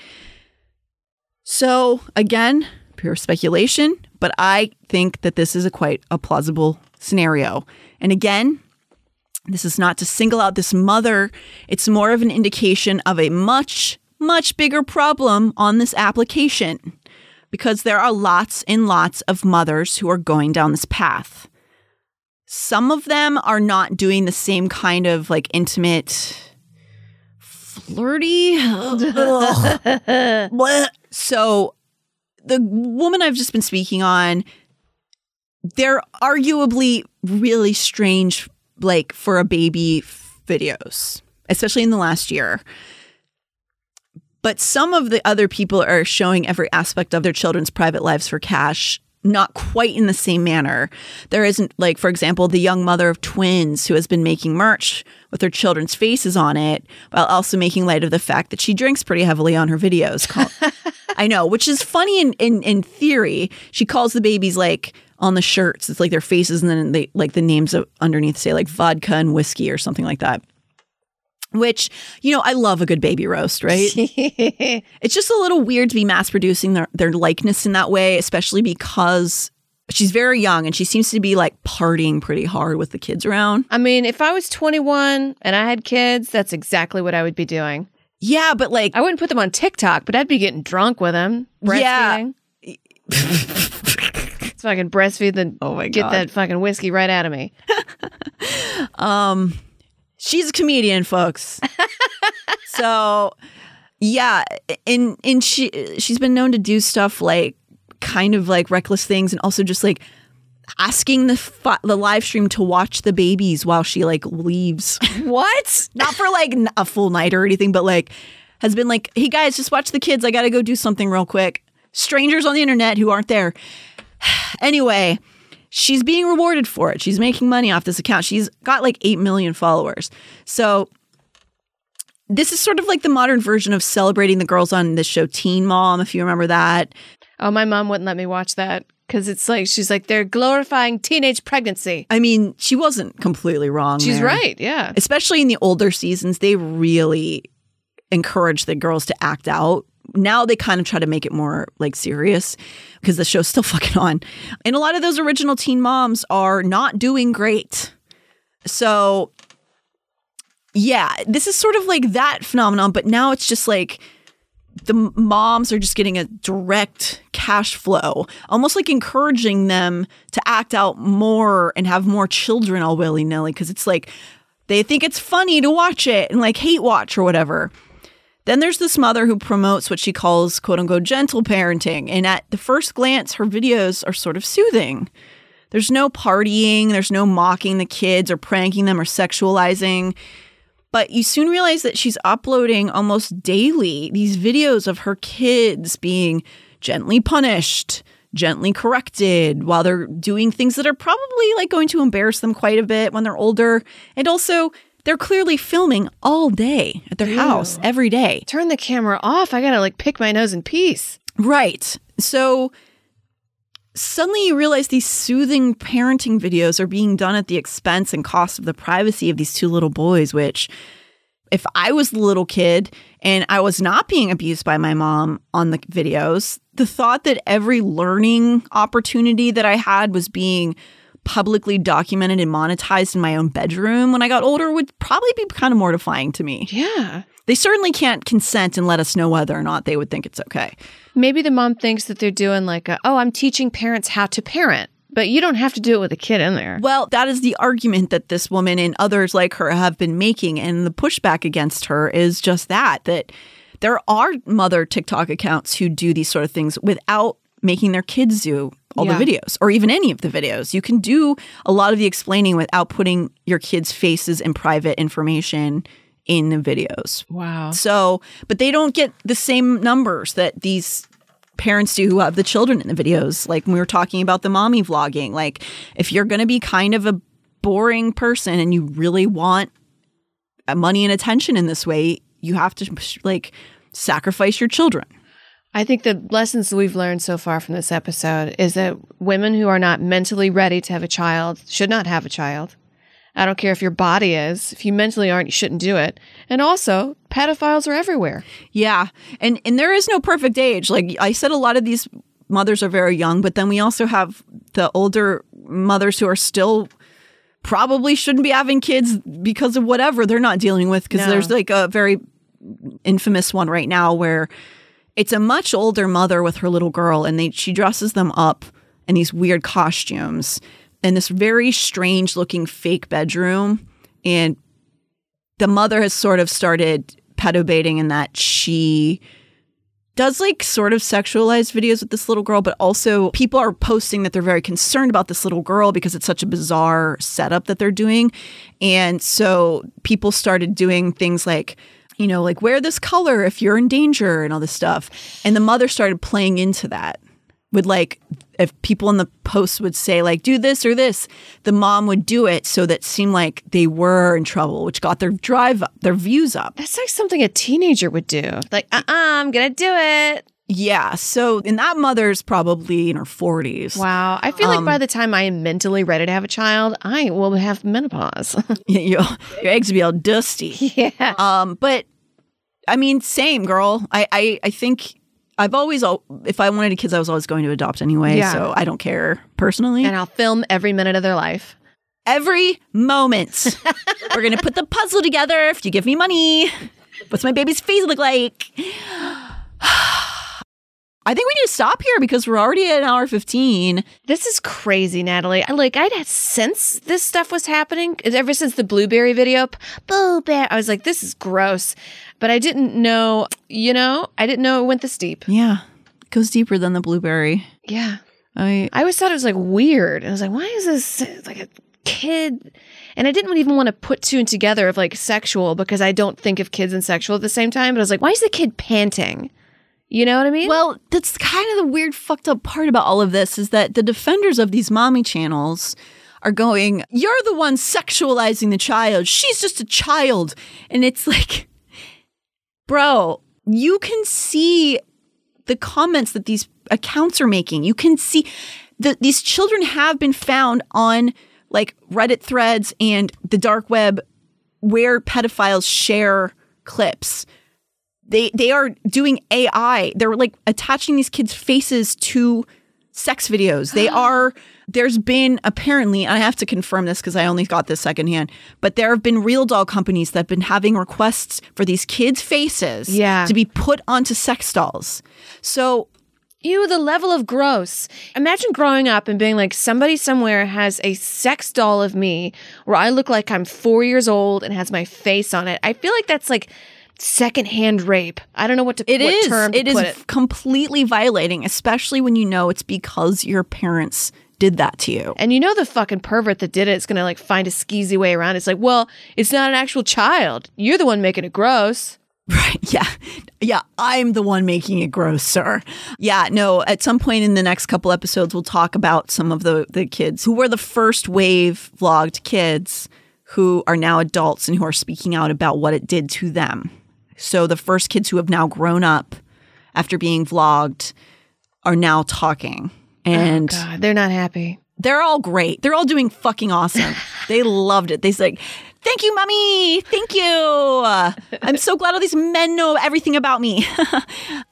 So again, pure speculation, but I think that this is a quite a plausible scenario. And again, this is not to single out this mother. It's more of an indication of a much, much bigger problem on this application. Because there are lots and lots of mothers who are going down this path. Some of them are not doing the same kind of like intimate, flirty. So the woman I've just been speaking on, they're arguably really strange, like for a baby videos, especially in the last year. But some of the other people are showing every aspect of their children's private lives for cash, not quite in the same manner. There isn't, like, for example, the young mother of twins who has been making merch with her children's faces on it, while also making light of the fact that she drinks pretty heavily on her videos. I know, which is funny in, in, in theory. She calls the babies, like, on the shirts. It's like their faces and then, they, like, the names underneath say, like, vodka and whiskey or something like that. Which, you know, I love a good baby roast, right? It's just a little weird to be mass producing their, their likeness in that way, especially because she's very young and she seems to be like partying pretty hard with the kids around. I mean, if I was twenty-one and I had kids, that's exactly what I would be doing. Yeah, but like... I wouldn't put them on TikTok, but I'd be getting drunk with them. Breastfeeding. Yeah. Let's fucking breastfeed them. Oh my God. Get that fucking whiskey right out of me. um... She's a comedian, folks. So, yeah, and and she she's been known to do stuff like kind of like reckless things, and also just like asking the fi- the live stream to watch the babies while she like leaves. What? Not for like a full night or anything, but like has been like, hey guys, just watch the kids. I gotta go do something real quick. Strangers on the internet who aren't there. Anyway. She's being rewarded for it. She's making money off this account. She's got like eight million followers. So this is sort of like the modern version of celebrating the girls on the show Teen Mom, if you remember that. Oh, my mom wouldn't let me watch that because it's like, she's like, they're glorifying teenage pregnancy. I mean, she wasn't completely wrong. She's there. Right. Yeah. Especially in the older seasons, they really encourage the girls to act out now they kind of try to make it more like serious because the show's still fucking on. And a lot of those original teen moms are not doing great. So yeah, this is sort of like that phenomenon, but now it's just like the moms are just getting a direct cash flow, almost like encouraging them to act out more and have more children all willy-nilly because it's like they think it's funny to watch it and like hate watch or whatever. Then there's this mother who promotes what she calls quote-unquote gentle parenting, and at the first glance, her videos are sort of soothing. There's no partying, there's no mocking the kids or pranking them or sexualizing. But you soon realize that she's uploading almost daily these videos of her kids being gently punished, gently corrected while they're doing things that are probably like going to embarrass them quite a bit when they're older. And also, they're clearly filming all day at their Ew. house every day. Turn the camera off. I got to like pick my nose in peace. Right. So suddenly you realize these soothing parenting videos are being done at the expense and cost of the privacy of these two little boys, which if I was the little kid and I was not being abused by my mom on the videos, the thought that every learning opportunity that I had was being publicly documented and monetized in my own bedroom when I got older would probably be kind of mortifying to me. Yeah. They certainly can't consent and let us know whether or not they would think it's okay. Maybe the mom thinks that they're doing like, a, oh, I'm teaching parents how to parent, but you don't have to do it with a kid in there. Well, that is the argument that this woman and others like her have been making. And the pushback against her is just that, that there are mother TikTok accounts who do these sort of things without making their kids do all yeah. the videos or even any of the videos. You can do a lot of the explaining without putting your kids' faces and private information in the videos. Wow. So, but they don't get the same numbers that these parents do who have the children in the videos. Like when we were talking about the mommy vlogging, like if you're going to be kind of a boring person and you really want money and attention in this way, you have to like sacrifice your children. I think the lessons that we've learned so far from this episode is that women who are not mentally ready to have a child should not have a child. I don't care if your body is. If you mentally aren't, you shouldn't do it. And also, pedophiles are everywhere. Yeah. And and there is no perfect age. Like I said, a lot of these mothers are very young, but then we also have the older mothers who are still probably shouldn't be having kids because of whatever they're not dealing with. Because no. there's like a very infamous one right now where it's a much older mother with her little girl, and they she dresses them up in these weird costumes in this very strange looking fake bedroom. And the mother has sort of started pedo-baiting in that she does like sort of sexualized videos with this little girl, but also people are posting that they're very concerned about this little girl because it's such a bizarre setup that they're doing. And so people started doing things like, you know, like wear this color if you're in danger and all this stuff. And the mother started playing into that. Would like, if people in the posts would say like, do this or this, the mom would do it so that it seemed like they were in trouble, which got their drive up, their views up. That's like something a teenager would do. Like, uh-uh, I'm going to do it. Yeah. So, and that mother's probably in her forties. Wow. I feel um, like by the time I am mentally ready to have a child, I will have menopause. your, your eggs will be all dusty. Yeah. Um, but, I mean, same, girl. I, I, I think... I've always, if I wanted kids, I was always going to adopt anyway, yeah. so I don't care personally. And I'll film every minute of their life. Every moment. We're going to put the puzzle together if you give me money. What's my baby's face look like? I think we need to stop here because we're already at an hour fifteen. This is crazy, Natalie. I, like, I had sense this stuff was happening ever since the blueberry video. Blueberry. I was like, this is gross. But I didn't know, you know, I didn't know it went this deep. Yeah. It goes deeper than the blueberry. Yeah. I I always thought it was like weird. I was like, why is this like a kid? And I didn't even want to put two and together of like sexual because I don't think of kids and sexual at the same time. But I was like, why is the kid panting? You know what I mean? Well, that's kind of the weird fucked up part about all of this is that the defenders of these mommy channels are going, you're the one sexualizing the child. She's just a child. And it's like, bro, you can see the comments that these accounts are making. You can see that these children have been found on like Reddit threads and the dark web where pedophiles share clips. They they are doing A I. They're like attaching these kids' faces to sex videos. They are, there's been apparently, and I have to confirm this because I only got this secondhand, but there have been real doll companies that have been having requests for these kids' faces yeah. to be put onto sex dolls. So, ew, the level of gross. Imagine growing up and being like, somebody somewhere has a sex doll of me where I look like I'm four years old and has my face on it. I feel like that's like secondhand rape. I don't know what to it what is. term to it put is it. Completely violating, especially when you know it's because your parents did that to you. And you know the fucking pervert that did it is going to like find a skeezy way around. It's like, well, it's not an actual child. You're the one making it gross. Right. Yeah. Yeah. I'm the one making it gross, sir. Yeah. No, at some point in the next couple episodes, we'll talk about some of the, the kids who were the first wave vlogged kids who are now adults and who are speaking out about what it did to them. So the first kids who have now grown up after being vlogged are now talking. And oh God, they're not happy. They're all great. They're all doing fucking awesome. They loved it. They said, thank you, mommy. Thank you. I'm so glad all these men know everything about me.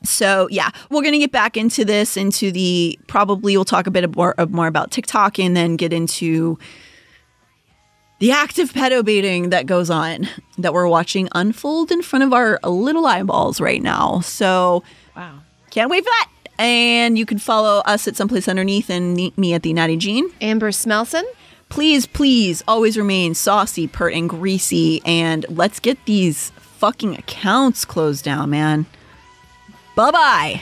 So yeah, we're going to get back into this, into the, probably we'll talk a bit more, more about TikTok and then get into the active pedo baiting that goes on that we're watching unfold in front of our little eyeballs right now. So, wow, can't wait for that. And you can follow us at Someplace Underneath and meet me at the Natty Jean. Amber Smelson. Please, please always remain saucy, pert, and greasy. And let's get these fucking accounts closed down, man. Bye-bye.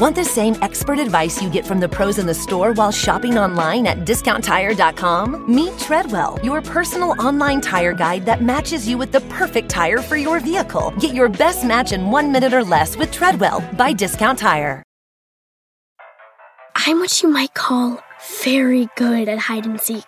Want the same expert advice you get from the pros in the store while shopping online at discount tire dot com? Meet Treadwell, your personal online tire guide that matches you with the perfect tire for your vehicle. Get your best match in one minute or less with Treadwell by Discount Tire. I'm what you might call very good at hide and seek.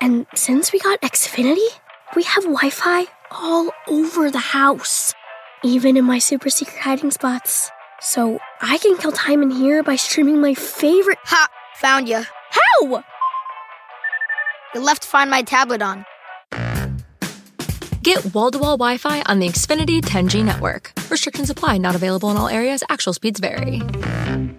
And since we got Xfinity, we have Wi-Fi all over the house, even in my super secret hiding spots. So I can kill time in here by streaming my favorite... Ha! Found you. How? You left Find My tablet on. Get wall-to-wall Wi-Fi on the Xfinity ten G network. Restrictions apply. Not available in all areas. Actual speeds vary.